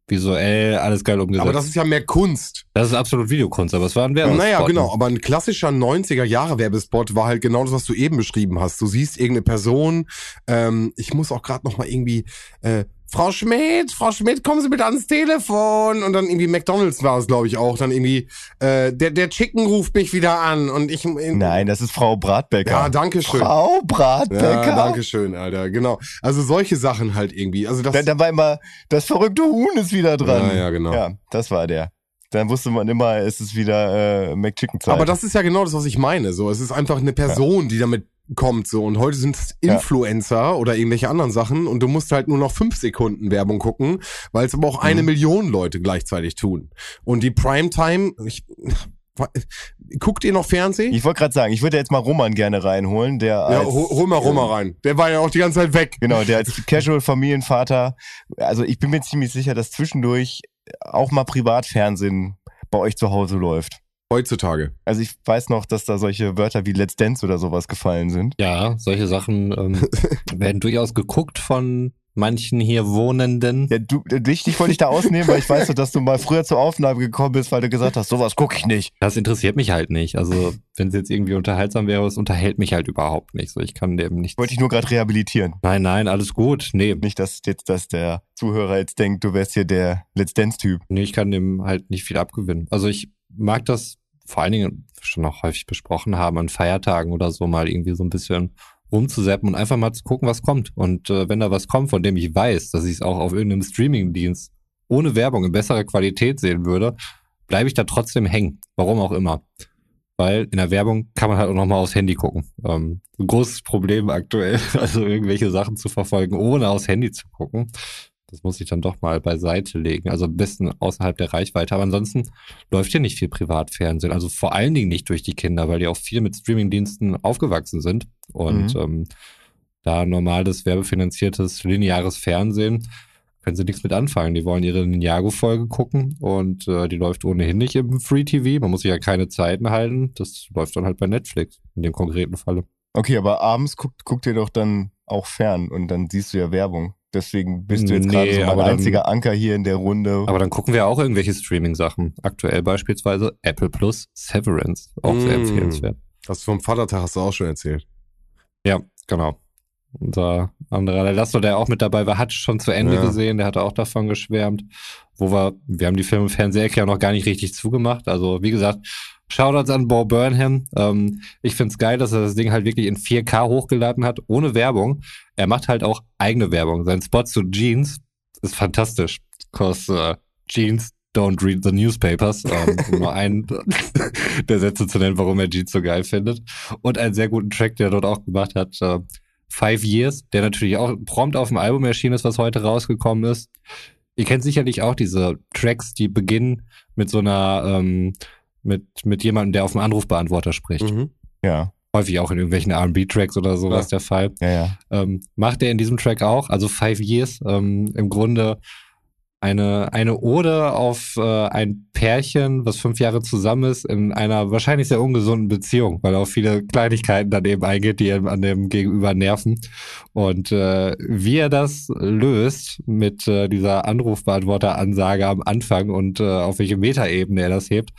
visuell, alles geil umgesetzt. Aber das ist ja mehr Kunst. Das ist absolut Videokunst, aber es war ein Werbespot. Naja, genau, aber ein klassischer 90er-Jahre-Werbespot war halt genau das, was du eben beschrieben hast. Du siehst irgendeine Person, ich muss auch gerade nochmal irgendwie, Frau Schmidt, kommen Sie bitte ans Telefon. Und dann irgendwie McDonald's war es, glaube ich, auch. Dann irgendwie, der Chicken ruft mich wieder an. Und ich. Nein, das ist Frau Bratbecker. Ja, danke schön. Frau Bratbecker. Ja, danke schön, Alter, genau. Also solche Sachen halt irgendwie. Also das. Dann war immer, das verrückte Huhn ist wieder dran. Ja, genau. Ja, das war der. Dann wusste man immer, es ist wieder McChicken-Zeit. Aber das ist ja genau das, was ich meine. So, es ist einfach eine Person, die damit kommt so, und heute sind es Influencer oder irgendwelche anderen Sachen, und du musst halt nur noch 5 Sekunden Werbung gucken, weil es aber auch 1 Million Leute gleichzeitig tun. Und die Primetime, guckt ihr noch Fernsehen? Ich wollte gerade sagen, ich würde jetzt mal Roman gerne reinholen, der hol mal Roman rein. Der war ja auch die ganze Zeit weg. Genau, der als Casual-Familienvater, also ich bin mir ziemlich sicher, dass zwischendurch auch mal Privatfernsehen bei euch zu Hause läuft. Heutzutage. Also ich weiß noch, dass da solche Wörter wie Let's Dance oder sowas gefallen sind. Ja, solche Sachen werden durchaus geguckt von manchen hier Wohnenden. Ja, dich wollte ich da ausnehmen, weil ich weiß noch, dass du mal früher zur Aufnahme gekommen bist, weil du gesagt hast, sowas gucke ich nicht. Das interessiert mich halt nicht. Also wenn es jetzt irgendwie unterhaltsam wäre, es unterhält mich halt überhaupt nicht. So, ich kann eben nicht. Wollte ich nur gerade rehabilitieren. Nein, alles gut. Nee. Nicht, dass der Zuhörer jetzt denkt, du wärst hier der Let's Dance-Typ. Nee, ich kann dem halt nicht viel abgewinnen. Also ich mag das, vor allen Dingen schon auch häufig besprochen haben, an Feiertagen oder so mal irgendwie so ein bisschen rumzuzappen und einfach mal zu gucken, was kommt. Und wenn da was kommt, von dem ich weiß, dass ich es auch auf irgendeinem Streamingdienst ohne Werbung in besserer Qualität sehen würde, bleibe ich da trotzdem hängen. Warum auch immer. Weil in der Werbung kann man halt auch nochmal aufs Handy gucken. Ein großes Problem aktuell, also irgendwelche Sachen zu verfolgen, ohne aufs Handy zu gucken. Das muss ich dann doch mal beiseite legen. Also am besten außerhalb der Reichweite. Aber ansonsten läuft ja nicht viel Privatfernsehen. Also vor allen Dingen nicht durch die Kinder, weil die auch viel mit Streamingdiensten aufgewachsen sind. Und da normales, werbefinanziertes, lineares Fernsehen, können sie nichts mit anfangen. Die wollen ihre Ninjago-Folge gucken, und die läuft ohnehin nicht im Free-TV. Man muss sich ja keine Zeiten halten. Das läuft dann halt bei Netflix in dem konkreten Falle. Okay, aber abends guckt ihr doch dann auch fern, und dann siehst du ja Werbung. Deswegen bist du jetzt gerade so mein einziger Anker hier in der Runde. Aber dann gucken wir auch irgendwelche Streaming-Sachen. Aktuell beispielsweise Apple Plus Severance. Auch sehr empfehlenswert. Das vom Vatertag hast du auch schon erzählt. Ja, genau. Unser anderer, der Lasso, der auch mit dabei war, hat schon zu Ende gesehen. Der hatte auch davon geschwärmt. Wir haben die Film- und Fernsehecke ja noch gar nicht richtig zugemacht. Also wie gesagt, Shoutouts an Bo Burnham. Ich find's geil, dass er das Ding halt wirklich in 4K hochgeladen hat, ohne Werbung. Er macht halt auch eigene Werbung. Sein Spot zu Jeans ist fantastisch. Cause Jeans don't read the newspapers. Um nur einen der Sätze zu nennen, warum er Jeans so geil findet. Und einen sehr guten Track, der er dort auch gemacht hat. 5 Years, der natürlich auch prompt auf dem Album erschienen ist, was heute rausgekommen ist. Ihr kennt sicherlich auch diese Tracks, die beginnen mit so einer, mit jemandem, der auf dem Anrufbeantworter spricht. Mhm. Ja. Häufig auch in irgendwelchen R&B-Tracks oder sowas der Fall. Ja, ja. Macht er in diesem Track auch, also 5 Years, im Grunde eine Ode auf ein Pärchen, was 5 Jahre zusammen ist, in einer wahrscheinlich sehr ungesunden Beziehung, weil auch viele Kleinigkeiten daneben eingeht, die an dem Gegenüber nerven. Und wie er das löst mit dieser Anrufbeantworter-Ansage am Anfang und auf welche Metaebene er das hebt,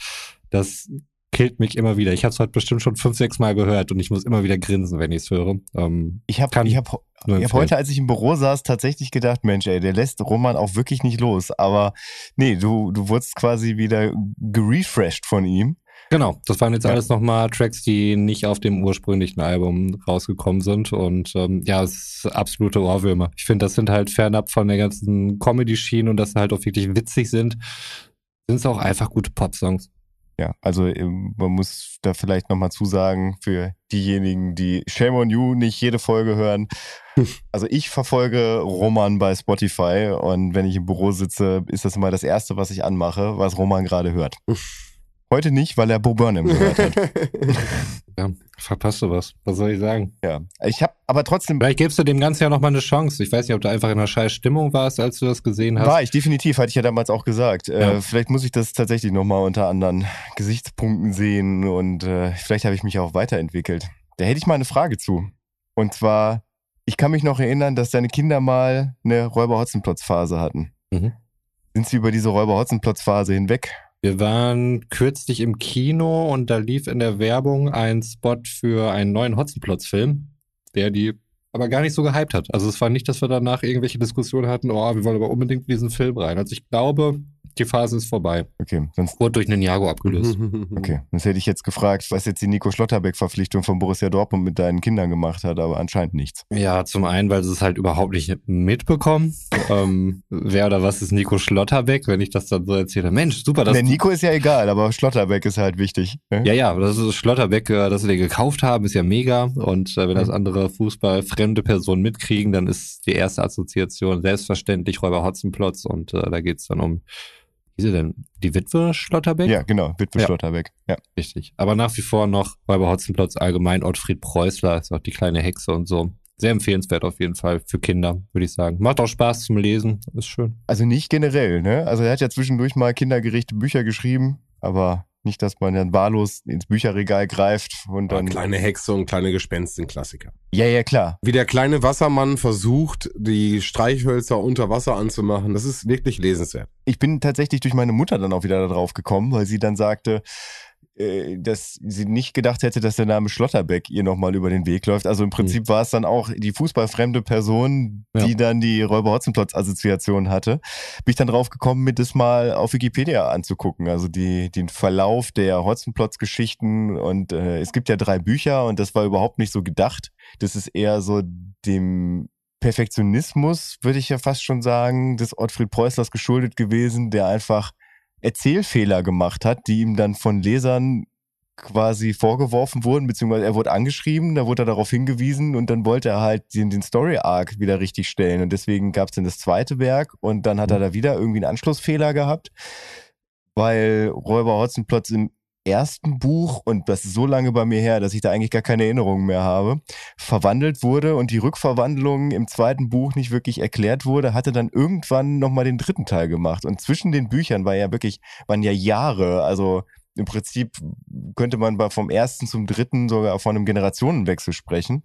das killt mich immer wieder. Ich habe es heute bestimmt schon 5-6 Mal gehört und ich muss immer wieder grinsen, wenn ich es höre. Ich habe heute, als ich im Büro saß, tatsächlich gedacht, Mensch, ey, der lässt Roman auch wirklich nicht los. Aber nee, du wurdest quasi wieder gerefreshed von ihm. Genau, das waren jetzt alles nochmal Tracks, die nicht auf dem ursprünglichen Album rausgekommen sind. Und es ist absolute Ohrwürmer. Ich finde, das sind halt fernab von der ganzen Comedy-Schiene und dass sie halt auch wirklich witzig sind, sind es auch einfach gute Pop-Songs. Ja, also man muss da vielleicht nochmal zusagen für diejenigen, die Shame on You nicht jede Folge hören. Also ich verfolge Roman bei Spotify und wenn ich im Büro sitze, ist das immer das Erste, was ich anmache, was Roman gerade hört. Heute nicht, weil er Bo Burnham gehört hat. Ja, verpasst du was. Was soll ich sagen? Ja, ich habe aber trotzdem... Vielleicht gibst du dem Ganzen ja nochmal eine Chance. Ich weiß nicht, ob du einfach in einer scheiß Stimmung warst, als du das gesehen hast. War ich, definitiv. Hatte ich ja damals auch gesagt. Ja. Vielleicht muss ich das tatsächlich nochmal unter anderen Gesichtspunkten sehen und vielleicht habe ich mich auch weiterentwickelt. Da hätte ich mal eine Frage zu. Und zwar, ich kann mich noch erinnern, dass deine Kinder mal eine Räuber-Hotzenplotz-Phase hatten. Mhm. Sind sie über diese Räuber-Hotzenplotz-Phase hinweg? Wir waren kürzlich im Kino und da lief in der Werbung ein Spot für einen neuen Hotzenplotz-Film, der die aber gar nicht so gehypt hat. Also es war nicht, dass wir danach irgendwelche Diskussionen hatten, wir wollen aber unbedingt in diesen Film rein. Also ich glaube, die Phase ist vorbei. Okay, sonst wurde durch Ninjago abgelöst. Okay, das hätte ich jetzt gefragt, was jetzt die Nico Schlotterbeck-Verpflichtung von Borussia Dortmund mit deinen Kindern gemacht hat, aber anscheinend nichts. Ja, zum einen, weil sie es halt überhaupt nicht mitbekommen. Wer oder was ist Nico Schlotterbeck, wenn ich das dann so erzähle? Mensch, super. Der Nico ist ja egal, aber Schlotterbeck ist halt wichtig. Ne? Ja, das ist Schlotterbeck, dass sie den gekauft haben, ist ja mega. Und wenn das andere fußballfremde Personen mitkriegen, dann ist die erste Assoziation selbstverständlich Räuber Hotzenplotz und da geht es dann um... Wie ist sie denn? Die Witwe Schlotterbeck? Ja, genau, Witwe Schlotterbeck. Ja, richtig. Aber nach wie vor noch Räuber Hotzenplotz allgemein, Ottfried Preußler, ist auch die kleine Hexe und so. Sehr empfehlenswert auf jeden Fall für Kinder, würde ich sagen. Macht auch Spaß zum Lesen, ist schön. Also nicht generell, ne? Also er hat ja zwischendurch mal kindergerechte Bücher geschrieben, aber nicht, dass man dann wahllos ins Bücherregal greift und dann... Kleine Hexe und kleine Gespenst sind Klassiker. Ja, klar. Wie der kleine Wassermann versucht, die Streichhölzer unter Wasser anzumachen, das ist wirklich lesenswert. Ich bin tatsächlich durch meine Mutter dann auch wieder darauf gekommen, weil sie dann sagte, dass sie nicht gedacht hätte, dass der Name Schlotterbeck ihr nochmal über den Weg läuft. Also im Prinzip war es dann auch die fußballfremde Person, die dann die Räuber-Hotzenplotz-Assoziation hatte. Bin ich dann drauf gekommen, mir das mal auf Wikipedia anzugucken. Also den Verlauf der Hotzenplotz-Geschichten und es gibt ja 3 Bücher und das war überhaupt nicht so gedacht. Das ist eher so dem Perfektionismus, würde ich ja fast schon sagen, des Ottfried Preußlers geschuldet gewesen, der einfach Erzählfehler gemacht hat, die ihm dann von Lesern quasi vorgeworfen wurden, beziehungsweise er wurde angeschrieben, da wurde er darauf hingewiesen und dann wollte er halt den Story-Arc wieder richtig stellen und deswegen gab es dann das zweite Werk und dann hat er da wieder irgendwie einen Anschlussfehler gehabt, weil Räuber Hotzenplotz im ersten Buch, und das ist so lange bei mir her, dass ich da eigentlich gar keine Erinnerungen mehr habe, verwandelt wurde und die Rückverwandlung im zweiten Buch nicht wirklich erklärt wurde, hatte dann irgendwann nochmal den 3. Teil gemacht. Und zwischen den Büchern waren ja Jahre, also im Prinzip könnte man vom 1. zum 3. sogar von einem Generationenwechsel sprechen.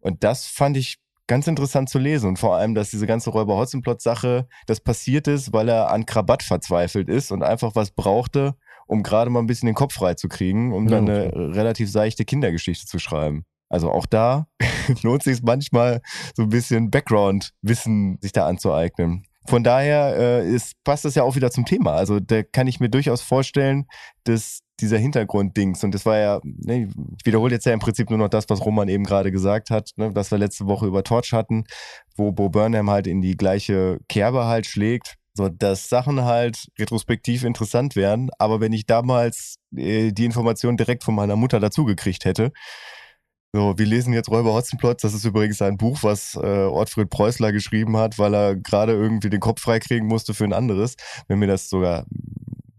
Und das fand ich ganz interessant zu lesen und vor allem, dass diese ganze Räuber-Hotzenplotz-Sache, das passiert ist, weil er an Krabatt verzweifelt ist und einfach was brauchte, um gerade mal ein bisschen den Kopf freizukriegen, um dann eine relativ seichte Kindergeschichte zu schreiben. Also auch da lohnt sich manchmal so ein bisschen Background-Wissen sich da anzueignen. Von daher passt das ja auch wieder zum Thema. Also da kann ich mir durchaus vorstellen, dass dieser Hintergrund-Dings. Und das war ja, ne, ich wiederhole jetzt ja im Prinzip nur noch das, was Roman eben gerade gesagt hat, ne, dass wir letzte Woche über Torch hatten, wo Bo Burnham halt in die gleiche Kerbe halt schlägt, so dass Sachen halt retrospektiv interessant wären. Aber wenn ich damals die Information direkt von meiner Mutter dazu gekriegt hätte, so, wir lesen jetzt Räuber Hotzenplotz, das ist übrigens ein Buch, was Ortfried Preußler geschrieben hat, weil er gerade irgendwie den Kopf freikriegen musste für ein anderes. Wenn mir das sogar...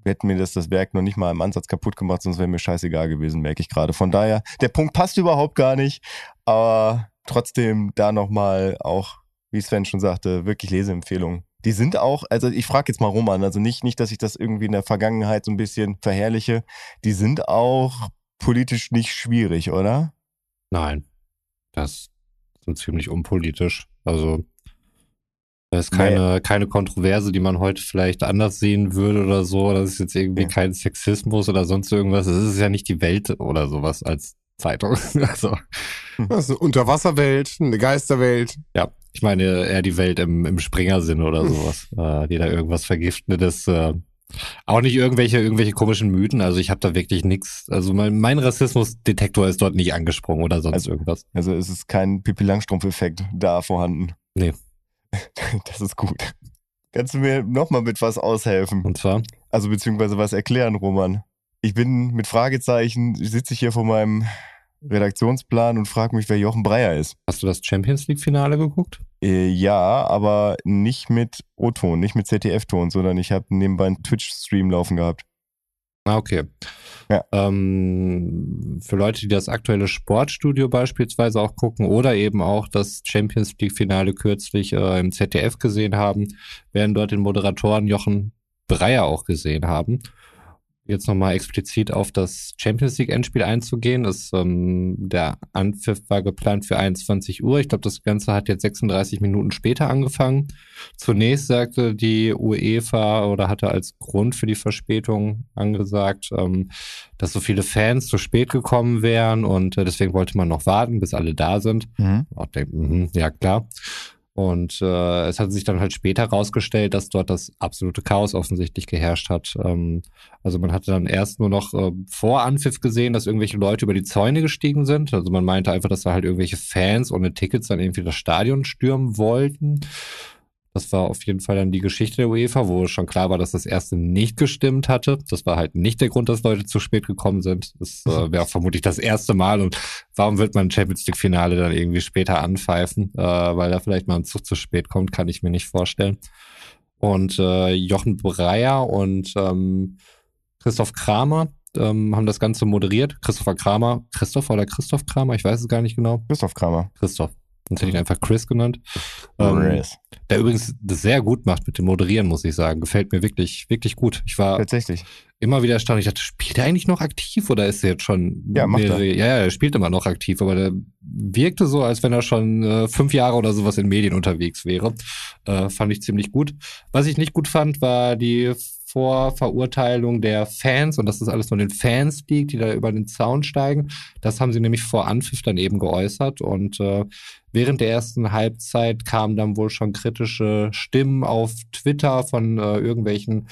hätten mir das Werk noch nicht mal im Ansatz kaputt gemacht, sonst wäre mir scheißegal gewesen, merke ich gerade. Von daher, der Punkt passt überhaupt gar nicht, aber trotzdem da nochmal auch, wie Sven schon sagte, wirklich Leseempfehlungen. Die sind auch, also ich frage jetzt mal Roman, also nicht, dass ich das irgendwie in der Vergangenheit so ein bisschen verherrliche, die sind auch politisch nicht schwierig, oder? Nein, das sind ziemlich unpolitisch, also... Das ist keine Kontroverse, die man heute vielleicht anders sehen würde oder so. Das ist jetzt irgendwie kein Sexismus oder sonst irgendwas. Das ist ja nicht die Welt oder sowas als Zeitung. Also. Das ist eine Unterwasserwelt, eine Geisterwelt. Ja, ich meine eher die Welt im Springer-Sinn oder sowas, die da irgendwas Vergiftetes... Auch nicht irgendwelche komischen Mythen, also ich habe da wirklich nichts, also mein Rassismusdetektor ist dort nicht angesprungen oder sonst irgendwas. Also es ist kein Pippi-Langstrumpf-Effekt da vorhanden. Nee. Das ist gut. Kannst du mir nochmal mit was aushelfen? Und zwar? Also beziehungsweise was erklären, Roman. Ich bin mit Fragezeichen, sitze ich hier vor meinem Redaktionsplan und frage mich, wer Jochen Breyer ist. Hast du das Champions-League-Finale geguckt? Ja, aber nicht mit O-Ton, nicht mit ZDF-Ton, sondern ich habe nebenbei einen Twitch-Stream laufen gehabt. Ah, okay. Ja. Für Leute, die das aktuelle Sportstudio beispielsweise auch gucken oder eben auch das Champions-League-Finale kürzlich im ZDF gesehen haben, werden dort den Moderatoren Jochen Breyer auch gesehen haben. Jetzt nochmal explizit auf das Champions-League-Endspiel einzugehen. Der Anpfiff war geplant für 21 Uhr. Ich glaube, das Ganze hat jetzt 36 Minuten später angefangen. Zunächst sagte die UEFA oder hatte als Grund für die Verspätung angesagt, dass so viele Fans zu spät gekommen wären und deswegen wollte man noch warten, bis alle da sind. Mhm. Auch denken, ja klar. Und es hat sich dann halt später herausgestellt, dass dort das absolute Chaos offensichtlich geherrscht hat. Also man hatte dann erst nur noch vor Anpfiff gesehen, dass irgendwelche Leute über die Zäune gestiegen sind. Also man meinte einfach, dass da halt irgendwelche Fans ohne Tickets dann irgendwie das Stadion stürmen wollten. Das war auf jeden Fall dann die Geschichte der UEFA, wo schon klar war, dass das erste nicht gestimmt hatte. Das war halt nicht der Grund, dass Leute zu spät gekommen sind. Das wäre vermutlich das erste Mal. Und warum wird man ein Champions-League-Finale dann irgendwie später anpfeifen? Weil da vielleicht mal ein Zug zu spät kommt, kann ich mir nicht vorstellen. Und Jochen Breyer und Christoph Kramer haben das Ganze moderiert. Christoph Kramer? Ich weiß es gar nicht genau. Christoph. Sonst hätte ich ihn einfach Chris genannt. Der übrigens das sehr gut macht mit dem Moderieren, muss ich sagen. Gefällt mir wirklich, wirklich gut. Ich war tatsächlich immer wieder erstaunt. Ich dachte, spielt er eigentlich noch aktiv oder ist er jetzt schon... Ja, macht er. Ja, er spielt immer noch aktiv, aber der wirkte so, als wenn er schon 5 Jahre oder sowas in Medien unterwegs wäre. Fand ich ziemlich gut. Was ich nicht gut fand, war die Vorverurteilung der Fans und dass das alles nur den Fans liegt, die da über den Zaun steigen. Das haben sie nämlich vor Anpfiff dann eben geäußert und während der ersten Halbzeit kamen dann wohl schon kritische Stimmen auf Twitter von irgendwelchen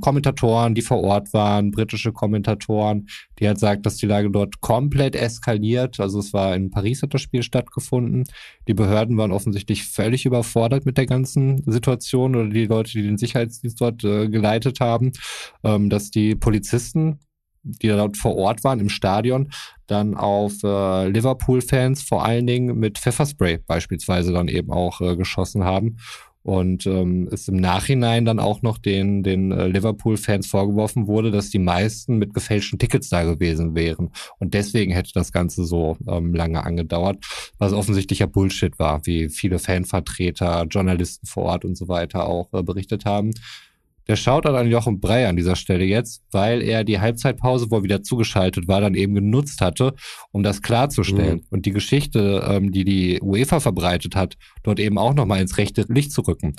Kommentatoren, die vor Ort waren, britische Kommentatoren, die halt sagt, dass die Lage dort komplett eskaliert. Also es war in Paris hat das Spiel stattgefunden. Die Behörden waren offensichtlich völlig überfordert mit der ganzen Situation oder die Leute, die den Sicherheitsdienst dort geleitet haben, dass die Polizisten, die dort vor Ort waren im Stadion, dann auf Liverpool-Fans vor allen Dingen mit Pfefferspray beispielsweise dann eben auch geschossen haben. Und es im Nachhinein dann auch noch den Liverpool-Fans vorgeworfen wurde, dass die meisten mit gefälschten Tickets da gewesen wären. Und deswegen hätte das Ganze so lange angedauert, was offensichtlicher Bullshit war, wie viele Fanvertreter, Journalisten vor Ort und so weiter auch berichtet haben. Der Shoutout an Jochen Breyer an dieser Stelle jetzt, weil er die Halbzeitpause, wo er wieder zugeschaltet war, dann eben genutzt hatte, um das klarzustellen und die Geschichte, die die UEFA verbreitet hat, dort eben auch nochmal ins rechte Licht zu rücken.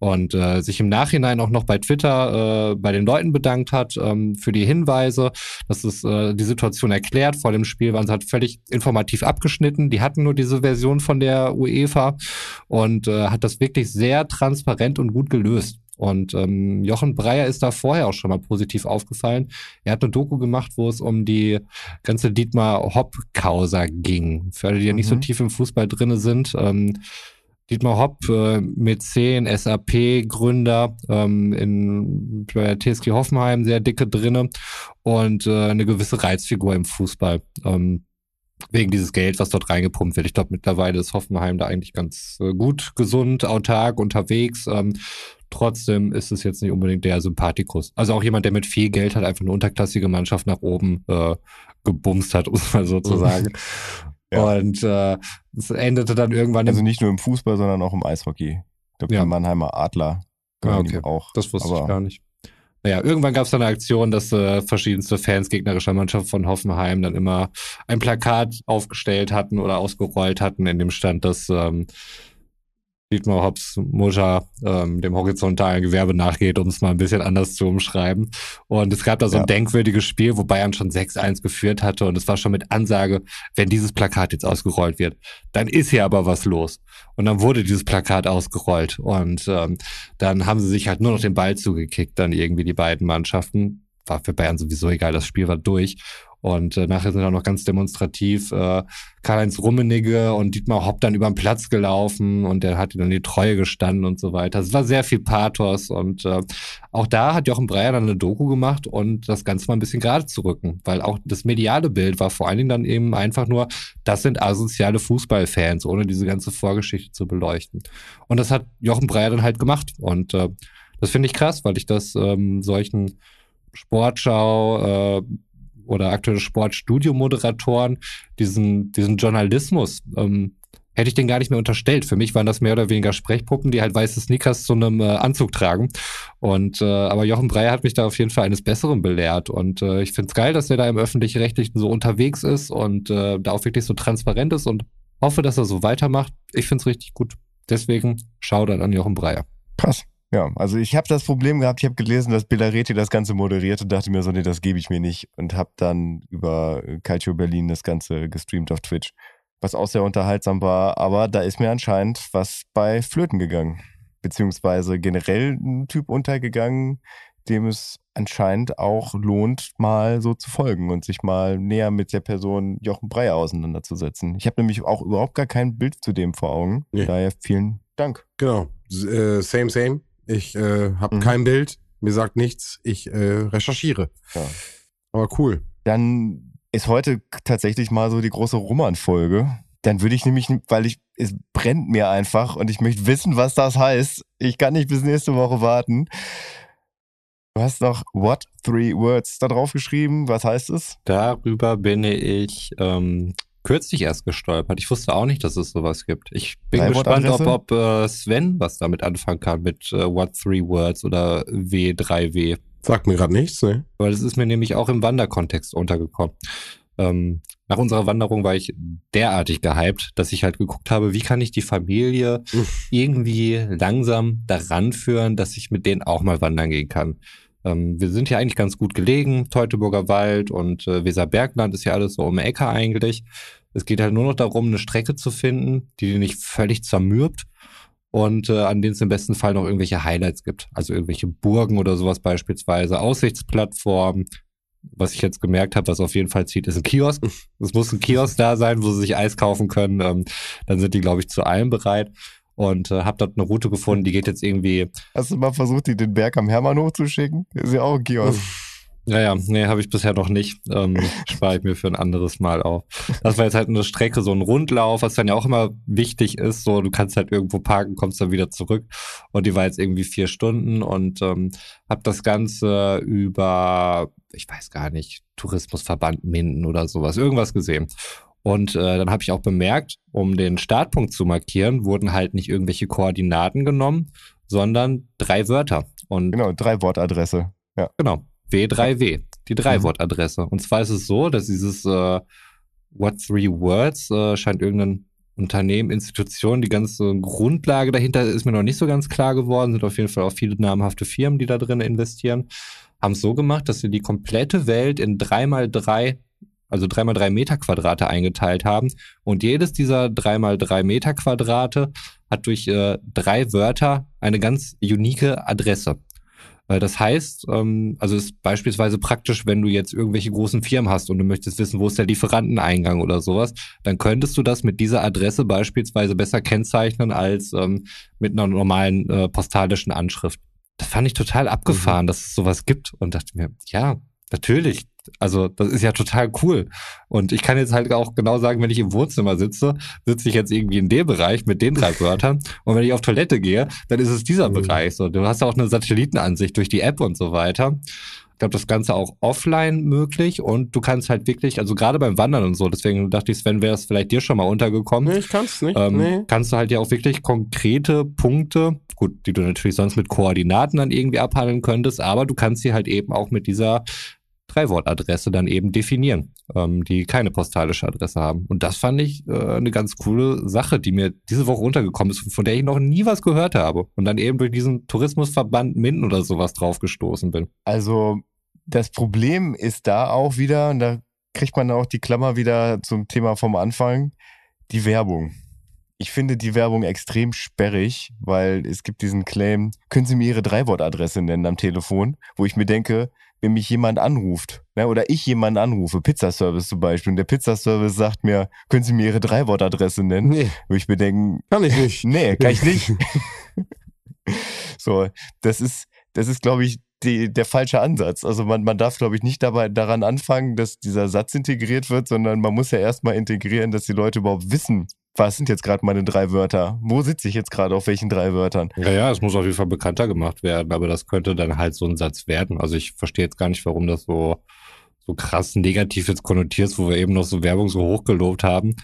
Und sich im Nachhinein auch noch bei Twitter bei den Leuten bedankt hat für die Hinweise, dass es die Situation erklärt. Vor dem Spiel waren sie halt völlig informativ abgeschnitten. Die hatten nur diese Version von der UEFA und hat das wirklich sehr transparent und gut gelöst. Und Jochen Breyer ist da vorher auch schon mal positiv aufgefallen. Er hat eine Doku gemacht, wo es um die ganze Dietmar Hopp-Causa ging. Für alle, die ja nicht so tief im Fußball drin sind, Dietmar Hopp, Mäzen, SAP-Gründer, bei der TSG Hoffenheim sehr dicke drinne und eine gewisse Reizfigur im Fußball. Wegen dieses Geld, was dort reingepumpt wird. Ich glaube, mittlerweile ist Hoffenheim da eigentlich ganz gut, gesund, autark, unterwegs. Trotzdem ist es jetzt nicht unbedingt der Sympathikus. Also auch jemand, der mit viel Geld halt einfach eine unterklassige Mannschaft nach oben gebumst hat, um es mal so zu sagen. Ja. Und es endete dann irgendwann... Also nicht nur im Fußball, sondern auch im Eishockey. Ich glaube, die Mannheimer Adler gehören ihm auch. Das wusste ich gar nicht. Naja, irgendwann gab es dann eine Aktion, dass verschiedenste Fans gegnerischer Mannschaft von Hoffenheim dann immer ein Plakat aufgestellt hatten oder ausgerollt hatten, in dem stand, dass Dietmar Hopps Mutter dem horizontalen Gewerbe nachgeht, um es mal ein bisschen anders zu umschreiben. Und es gab da so ein denkwürdiges Spiel, wo Bayern schon 6-1 geführt hatte. Und es war schon mit Ansage, wenn dieses Plakat jetzt ausgerollt wird, dann ist hier aber was los. Und dann wurde dieses Plakat ausgerollt. Und dann haben sie sich halt nur noch den Ball zugekickt, dann irgendwie die beiden Mannschaften. War für Bayern sowieso egal, das Spiel war durch. Und nachher sind auch noch ganz demonstrativ Karl-Heinz Rummenigge und Dietmar Hopp dann über den Platz gelaufen und der hat dann die Treue gestanden und so weiter. Es war sehr viel Pathos und auch da hat Jochen Breyer dann eine Doku gemacht und das Ganze mal ein bisschen gerade zu rücken, weil auch das mediale Bild war vor allen Dingen dann eben einfach nur, das sind asoziale Fußballfans, ohne diese ganze Vorgeschichte zu beleuchten. Und das hat Jochen Breyer dann halt gemacht und das finde ich krass, weil ich das solchen Sportschau oder aktuelle Sportstudio-Moderatoren, diesen Journalismus, hätte ich den gar nicht mehr unterstellt. Für mich waren das mehr oder weniger Sprechpuppen, die halt weiße Sneakers zu einem Anzug tragen. Und aber Jochen Breyer hat mich da auf jeden Fall eines Besseren belehrt. Und ich finde es geil, dass er da im Öffentlich-Rechtlichen so unterwegs ist und da auch wirklich so transparent ist und hoffe, dass er so weitermacht. Ich finde es richtig gut. Deswegen Shoutout an Jochen Breyer. Krass. Ja, also ich habe das Problem gehabt, ich habe gelesen, dass Belareti das Ganze moderiert und dachte mir so, nee, das gebe ich mir nicht und habe dann über Calcio Berlin das Ganze gestreamt auf Twitch, was auch sehr unterhaltsam war, aber da ist mir anscheinend was bei Flöten gegangen, beziehungsweise generell ein Typ untergegangen, dem es anscheinend auch lohnt, mal so zu folgen und sich mal näher mit der Person Jochen Breyer auseinanderzusetzen. Ich habe nämlich auch überhaupt gar kein Bild zu dem vor Augen, daher vielen Dank. Genau, same. Ich habe kein Bild, mir sagt nichts, ich recherchiere. Ja. Aber cool. Dann ist heute tatsächlich mal so die große Roman-Folge. Dann würde ich nämlich, es brennt mir einfach und ich möchte wissen, was das heißt. Ich kann nicht bis nächste Woche warten. Du hast noch What Three Words da drauf geschrieben. Was heißt es? Darüber bin ich kürzlich erst gestolpert. Ich wusste auch nicht, dass es sowas gibt. Ich bin gespannt, ob Sven was damit anfangen kann mit What Three Words oder W3W. Sagt mir gerade nichts, ne? Weil das ist mir nämlich auch im Wanderkontext untergekommen. Nach unserer Wanderung war ich derartig gehypt, dass ich halt geguckt habe, wie kann ich die Familie irgendwie langsam daran führen, dass ich mit denen auch mal wandern gehen kann. Wir sind hier eigentlich ganz gut gelegen, Teutoburger Wald und Weserbergland ist ja alles so um die Ecke eigentlich. Es geht halt nur noch darum, eine Strecke zu finden, die nicht völlig zermürbt und an denen es im besten Fall noch irgendwelche Highlights gibt. Also irgendwelche Burgen oder sowas beispielsweise, Aussichtsplattformen. Was ich jetzt gemerkt habe, was auf jeden Fall zieht, ist ein Kiosk. Es muss ein Kiosk da sein, wo sie sich Eis kaufen können. Dann sind die, glaube ich, zu allem bereit. Und hab dort eine Route gefunden, die geht jetzt irgendwie... Hast du mal versucht, die den Berg am Hermann hochzuschicken? Ist ja auch ein Kiosk. Naja, nee, habe ich bisher noch nicht. Spare ich mir für ein anderes Mal auf. Das war jetzt halt eine Strecke, so ein Rundlauf, was dann ja auch immer wichtig ist. So, du kannst halt irgendwo parken, kommst dann wieder zurück. Und die war jetzt irgendwie 4 Stunden und hab das Ganze über, ich weiß gar nicht, Tourismusverband Minden oder sowas, irgendwas gesehen. Und dann habe ich auch bemerkt, um den Startpunkt zu markieren, wurden halt nicht irgendwelche Koordinaten genommen, sondern 3 Wörter. Und genau, 3 Wortadresse. Ja. Genau, W3W, die 3 Wortadresse. Und zwar ist es so, dass dieses What Three Words scheint irgendein Unternehmen, Institution, die ganze Grundlage dahinter ist mir noch nicht so ganz klar geworden, sind auf jeden Fall auch viele namhafte Firmen, die da drin investieren, haben es so gemacht, dass sie die komplette Welt in 3x3 also 3x3 Meter Quadrate eingeteilt haben. Und jedes dieser 3x3 Meter Quadrate hat durch 3 Wörter eine ganz unique Adresse. Das heißt, also ist beispielsweise praktisch, wenn du jetzt irgendwelche großen Firmen hast und du möchtest wissen, wo ist der Lieferanteneingang oder sowas, dann könntest du das mit dieser Adresse beispielsweise besser kennzeichnen als mit einer normalen postalischen Anschrift. Das fand ich total abgefahren, dass es sowas gibt und dachte mir, ja, natürlich. Also das ist ja total cool. Und ich kann jetzt halt auch genau sagen, wenn ich im Wohnzimmer sitze, sitze ich jetzt irgendwie in dem Bereich mit den 3 Wörtern. Und wenn ich auf Toilette gehe, dann ist es dieser Bereich. So, du hast ja auch eine Satellitenansicht durch die App und so weiter. Ich glaube, das Ganze auch offline möglich und du kannst halt wirklich, also gerade beim Wandern und so, deswegen dachte ich, Sven, wäre es vielleicht dir schon mal untergekommen. Nee, ich kann es nicht. Kannst du halt ja auch wirklich konkrete Punkte, gut, die du natürlich sonst mit Koordinaten dann irgendwie abhandeln könntest, aber du kannst sie halt eben auch mit dieser 3-Wort-Adresse dann eben definieren, die keine postalische Adresse haben. Und das fand ich eine ganz coole Sache, die mir diese Woche untergekommen ist, von der ich noch nie was gehört habe und dann eben durch diesen Tourismusverband Minden oder sowas draufgestoßen bin. Also das Problem ist da auch wieder, und da kriegt man auch die Klammer wieder zum Thema vom Anfang, die Werbung. Ich finde die Werbung extrem sperrig, weil es gibt diesen Claim, können Sie mir Ihre 3-Wort-Adresse nennen am Telefon, wo ich mir denke, wenn mich jemand anruft, ne, oder ich jemanden anrufe, Pizzaservice zum Beispiel, und der Pizzaservice sagt mir, können Sie mir Ihre 3-Wort-Adresse nennen? Nee. Würde ich mir denken, kann ich nicht. Nee, kann ich nicht. So, das ist, glaube ich, der falsche Ansatz. Also man darf, glaube ich, nicht daran anfangen, dass dieser Satz integriert wird, sondern man muss ja erstmal integrieren, dass die Leute überhaupt wissen, was sind jetzt gerade meine 3 Wörter? Wo sitze ich jetzt gerade auf welchen 3 Wörtern? Ja, es muss auf jeden Fall bekannter gemacht werden, aber das könnte dann halt so ein Satz werden. Also ich verstehe jetzt gar nicht, warum das so krass negativ jetzt konnotiert ist, wo wir eben noch so Werbung so hochgelobt haben.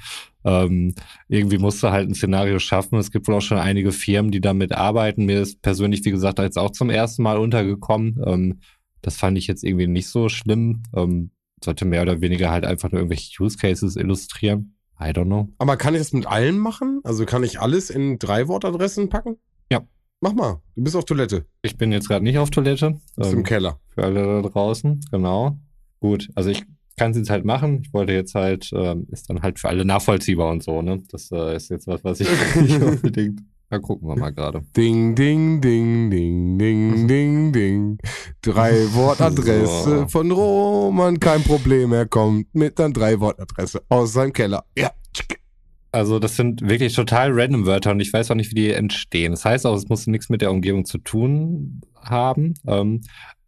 Irgendwie musst du halt ein Szenario schaffen. Es gibt wohl auch schon einige Firmen, die damit arbeiten. Mir ist persönlich, wie gesagt, jetzt auch zum ersten Mal untergekommen. Das fand ich jetzt irgendwie nicht so schlimm. Sollte mehr oder weniger halt einfach nur irgendwelche Use Cases illustrieren. I don't know. Aber kann ich das mit allem machen? Also kann ich alles in 3-Wort-Adressen packen? Ja. Mach mal. Du bist auf Toilette. Ich bin jetzt gerade nicht auf Toilette. Bist im Keller. Für alle da draußen, genau. Gut, also ich kann es jetzt halt machen. Ich wollte jetzt halt, ist dann halt für alle nachvollziehbar und so, ne? Das ist jetzt was ich nicht unbedingt... Da gucken wir mal gerade. Ding, ding, ding, ding, ding, ding, ding. 3-Wort-Adresse so. Von Roman. Kein Problem, er kommt mit einer 3-Wort-Adresse aus seinem Keller. Ja. Also das sind wirklich total random Wörter und ich weiß auch nicht, wie die entstehen. Das heißt auch, es muss nichts mit der Umgebung zu tun haben.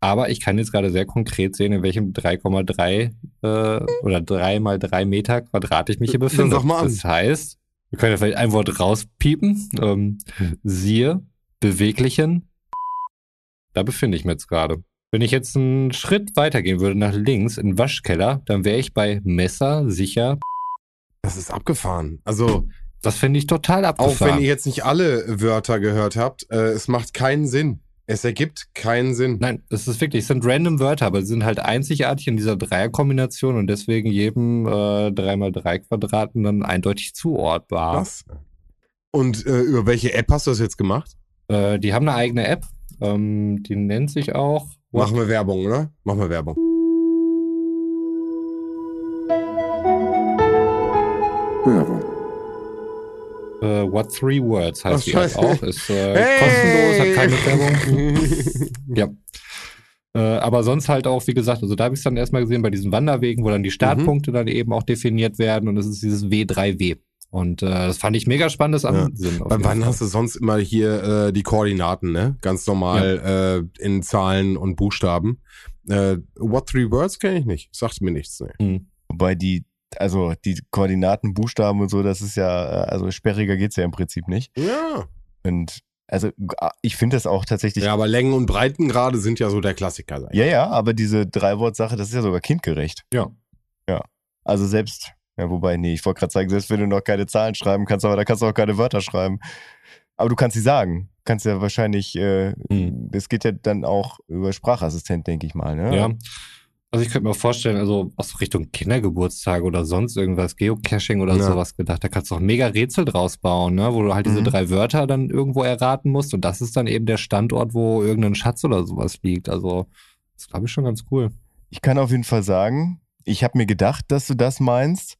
Aber ich kann jetzt gerade sehr konkret sehen, in welchem 3,3 oder 3x3 Meter Quadrat ich mich hier befinde. Sag mal an. Das heißt... Wir können ja vielleicht ein Wort rauspiepen. Siehe, beweglichen. Da befinde ich mich jetzt gerade. Wenn ich jetzt einen Schritt weitergehen würde nach links in den Waschkeller, dann wäre ich bei Messer sicher. Das ist abgefahren. Also das finde ich total abgefahren. Auch wenn ihr jetzt nicht alle Wörter gehört habt, es macht keinen Sinn. Es ergibt keinen Sinn. Nein, es ist wirklich, es sind random Wörter, aber sie sind halt einzigartig in dieser Dreierkombination und deswegen jedem 3x3 Quadraten dann eindeutig zuordbar. Was? Und über welche App hast du das jetzt gemacht? Die haben eine eigene App, die nennt sich auch... Machen wir Werbung, oder? Machen wir Werbung. Werbung. What Three Words heißt die halt auch. Ist kostenlos, hat keine Werbung. Ja. Aber sonst halt auch, wie gesagt, also da habe ich es dann erstmal gesehen bei diesen Wanderwegen, wo dann die Startpunkte dann eben auch definiert werden und es ist dieses W3W. Und das fand ich mega spannendes Ansehen. Beim Wandern hast du sonst immer hier die Koordinaten, ne? Ganz normal in Zahlen und Buchstaben. What Three Words kenne ich nicht. Sagt mir nichts. Ne. Mhm. Wobei die Koordinaten, Buchstaben und so, das ist ja, also sperriger geht's ja im Prinzip nicht. Ja. Und also ich finde das auch tatsächlich... Ja, aber Längen und Breitengrade sind ja so der Klassiker. Eigentlich. Ja, aber diese 3-Wort-Sache, das ist ja sogar kindgerecht. Ja. Ja, also selbst, ja wobei, nee, ich wollte gerade sagen, selbst wenn du noch keine Zahlen schreiben kannst, aber da kannst du auch keine Wörter schreiben. Aber du kannst sie sagen. Kannst ja wahrscheinlich, es geht ja dann auch über Sprachassistent, denke ich mal. Ne? Ja. Also ich könnte mir vorstellen, also aus Richtung Kindergeburtstage oder sonst irgendwas, Geocaching oder sowas gedacht, da kannst du auch mega Rätsel draus bauen, ne? Wo du halt diese 3 Wörter dann irgendwo erraten musst und das ist dann eben der Standort, wo irgendein Schatz oder sowas liegt. Also das ist, glaube ich, schon ganz cool. Ich kann auf jeden Fall sagen, ich habe mir gedacht, dass du das meinst.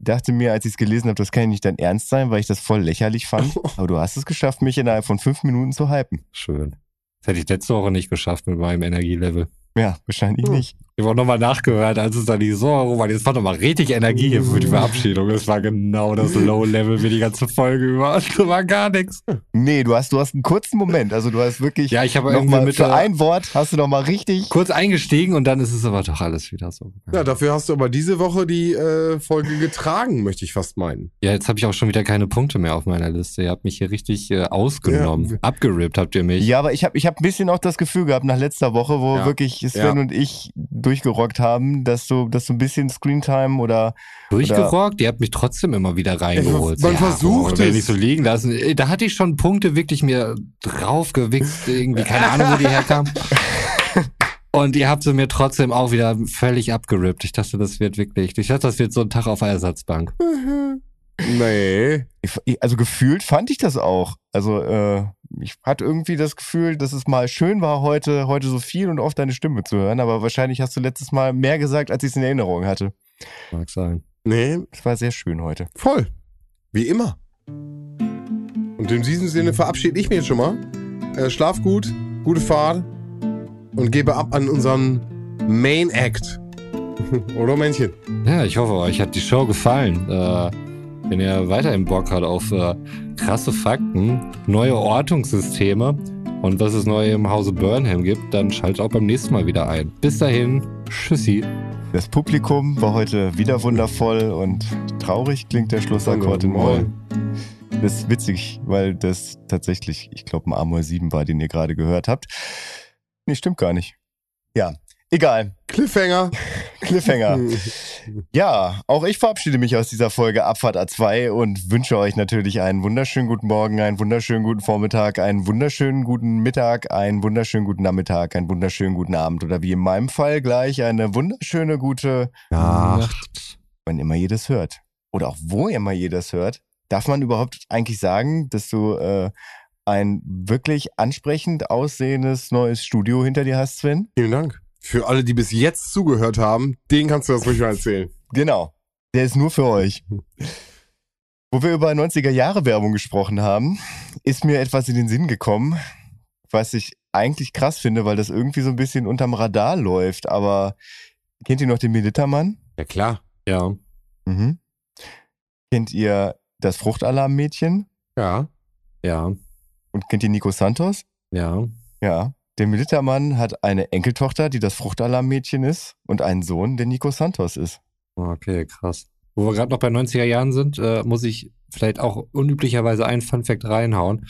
dachte mir, als ich es gelesen habe, das kann ja nicht dein Ernst sein, weil ich das voll lächerlich fand. Aber du hast es geschafft, mich innerhalb von 5 Minuten zu hypen. Schön. Das hätte ich letzte Woche nicht geschafft mit meinem Energielevel. Ja, wahrscheinlich nicht. Ich habe auch nochmal nachgehört, als es dann die so, Roman, jetzt war nochmal richtig Energie hier für die Verabschiedung. Das war genau das Low-Level für die ganze Folge über. Das war gar nichts. Nee, du hast einen kurzen Moment. Also du hast wirklich, ja, ich habe nochmal für ein Wort hast du nochmal richtig kurz eingestiegen und dann ist es aber doch alles wieder so. Ja, dafür hast du aber diese Woche die Folge getragen, möchte ich fast meinen. Ja, jetzt habe ich auch schon wieder keine Punkte mehr auf meiner Liste. Ihr habt mich hier richtig ausgenommen. Ja. Abgerippt habt ihr mich. Ja, aber ich hab ein bisschen auch das Gefühl gehabt nach letzter Woche, wo wirklich Sven und ich durchgerockt haben, dass du ein bisschen Screentime oder... Durchgerockt? Oder ihr habt mich trotzdem immer wieder reingeholt. Man versucht es. Nicht so liegen lassen. Da hatte ich schon Punkte wirklich mir draufgewichst, irgendwie, keine Ahnung, wo die herkamen. Und ihr habt sie mir trotzdem auch wieder völlig abgerippt. Ich dachte, das wird so ein Tag auf der Ersatzbank. Nee. Also gefühlt fand ich das auch. Also, ich hatte irgendwie das Gefühl, dass es mal schön war, heute so viel und oft deine Stimme zu hören, aber wahrscheinlich hast du letztes Mal mehr gesagt, als ich es in Erinnerung hatte. Mag sein. Nee. Es war sehr schön heute. Voll. Wie immer. Und in diesem Sinne verabschiede ich mich jetzt schon mal. Schlaf gut, gute Fahrt und gebe ab an unseren Main Act. Oder Männchen? Ja, ich hoffe, euch hat die Show gefallen. Wenn ihr weiterhin Bock habt auf krasse Fakten, neue Ortungssysteme und was es neu im Hause Burnham gibt, dann schaltet auch beim nächsten Mal wieder ein. Bis dahin, tschüssi. Das Publikum war heute wieder wundervoll und traurig klingt der Schlussakkord in Moll. Das ist witzig, weil das tatsächlich, ich glaube, ein A-Moll 7 war, den ihr gerade gehört habt. Nee, stimmt gar nicht. Ja. Egal. Cliffhanger. Cliffhanger. Ja, auch ich verabschiede mich aus dieser Folge Abfahrt A2 und wünsche euch natürlich einen wunderschönen guten Morgen, einen wunderschönen guten Vormittag, einen wunderschönen guten Mittag, einen wunderschönen guten Nachmittag, einen wunderschönen guten Abend oder wie in meinem Fall gleich eine wunderschöne gute Nacht. Wann immer ihr das hört oder auch wo immer ihr das hört, darf man überhaupt eigentlich sagen, dass du ein wirklich ansprechend aussehendes neues Studio hinter dir hast, Sven? Vielen Dank. Für alle, die bis jetzt zugehört haben, denen kannst du das ruhig mal erzählen. Genau. Der ist nur für euch. Wo wir über 90er-Jahre-Werbung gesprochen haben, ist mir etwas in den Sinn gekommen, was ich eigentlich krass finde, weil das irgendwie so ein bisschen unterm Radar läuft. Aber kennt ihr noch den Militermann? Ja, klar. Ja. Mhm. Kennt ihr das Fruchtalarm-Mädchen? Ja. Ja. Und kennt ihr Nico Santos? Ja. Ja. Der Militermann hat eine Enkeltochter, die das Fruchtalarm-Mädchen ist und einen Sohn, der Nico Santos ist. Okay, krass. Wo wir gerade noch bei 90er Jahren sind, muss ich vielleicht auch unüblicherweise einen Funfact reinhauen.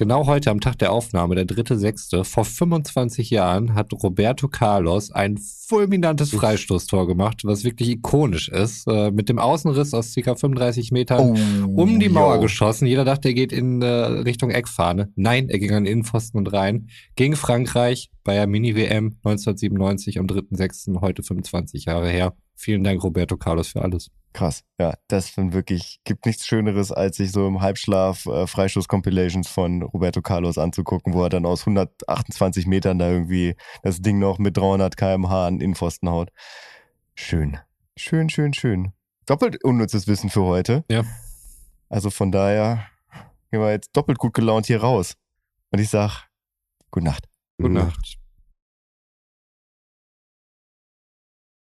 Genau heute am Tag der Aufnahme, der 3.6., vor 25 Jahren hat Roberto Carlos ein fulminantes Freistoßtor gemacht, was wirklich ikonisch ist. Mit dem Außenriss aus ca. 35 Metern um die Mauer geschossen. Jeder dachte, er geht in Richtung Eckfahne. Nein, er ging an den Innenpfosten und rein. Gegen Frankreich bei der Mini-WM 1997 am 3.6., heute 25 Jahre her. Vielen Dank, Roberto Carlos, für alles. Krass, ja, das sind wirklich, gibt nichts Schöneres, als sich so im Halbschlaf Freistoß-Compilations von Roberto Carlos anzugucken, wo er dann aus 128 Metern da irgendwie das Ding noch mit 300 km/h an Innenpfosten haut. Schön, schön, schön, schön. Doppelt unnützes Wissen für heute. Ja. Also von daher gehen wir jetzt doppelt gut gelaunt hier raus. Und ich sag, gute Nacht. Gute Nacht.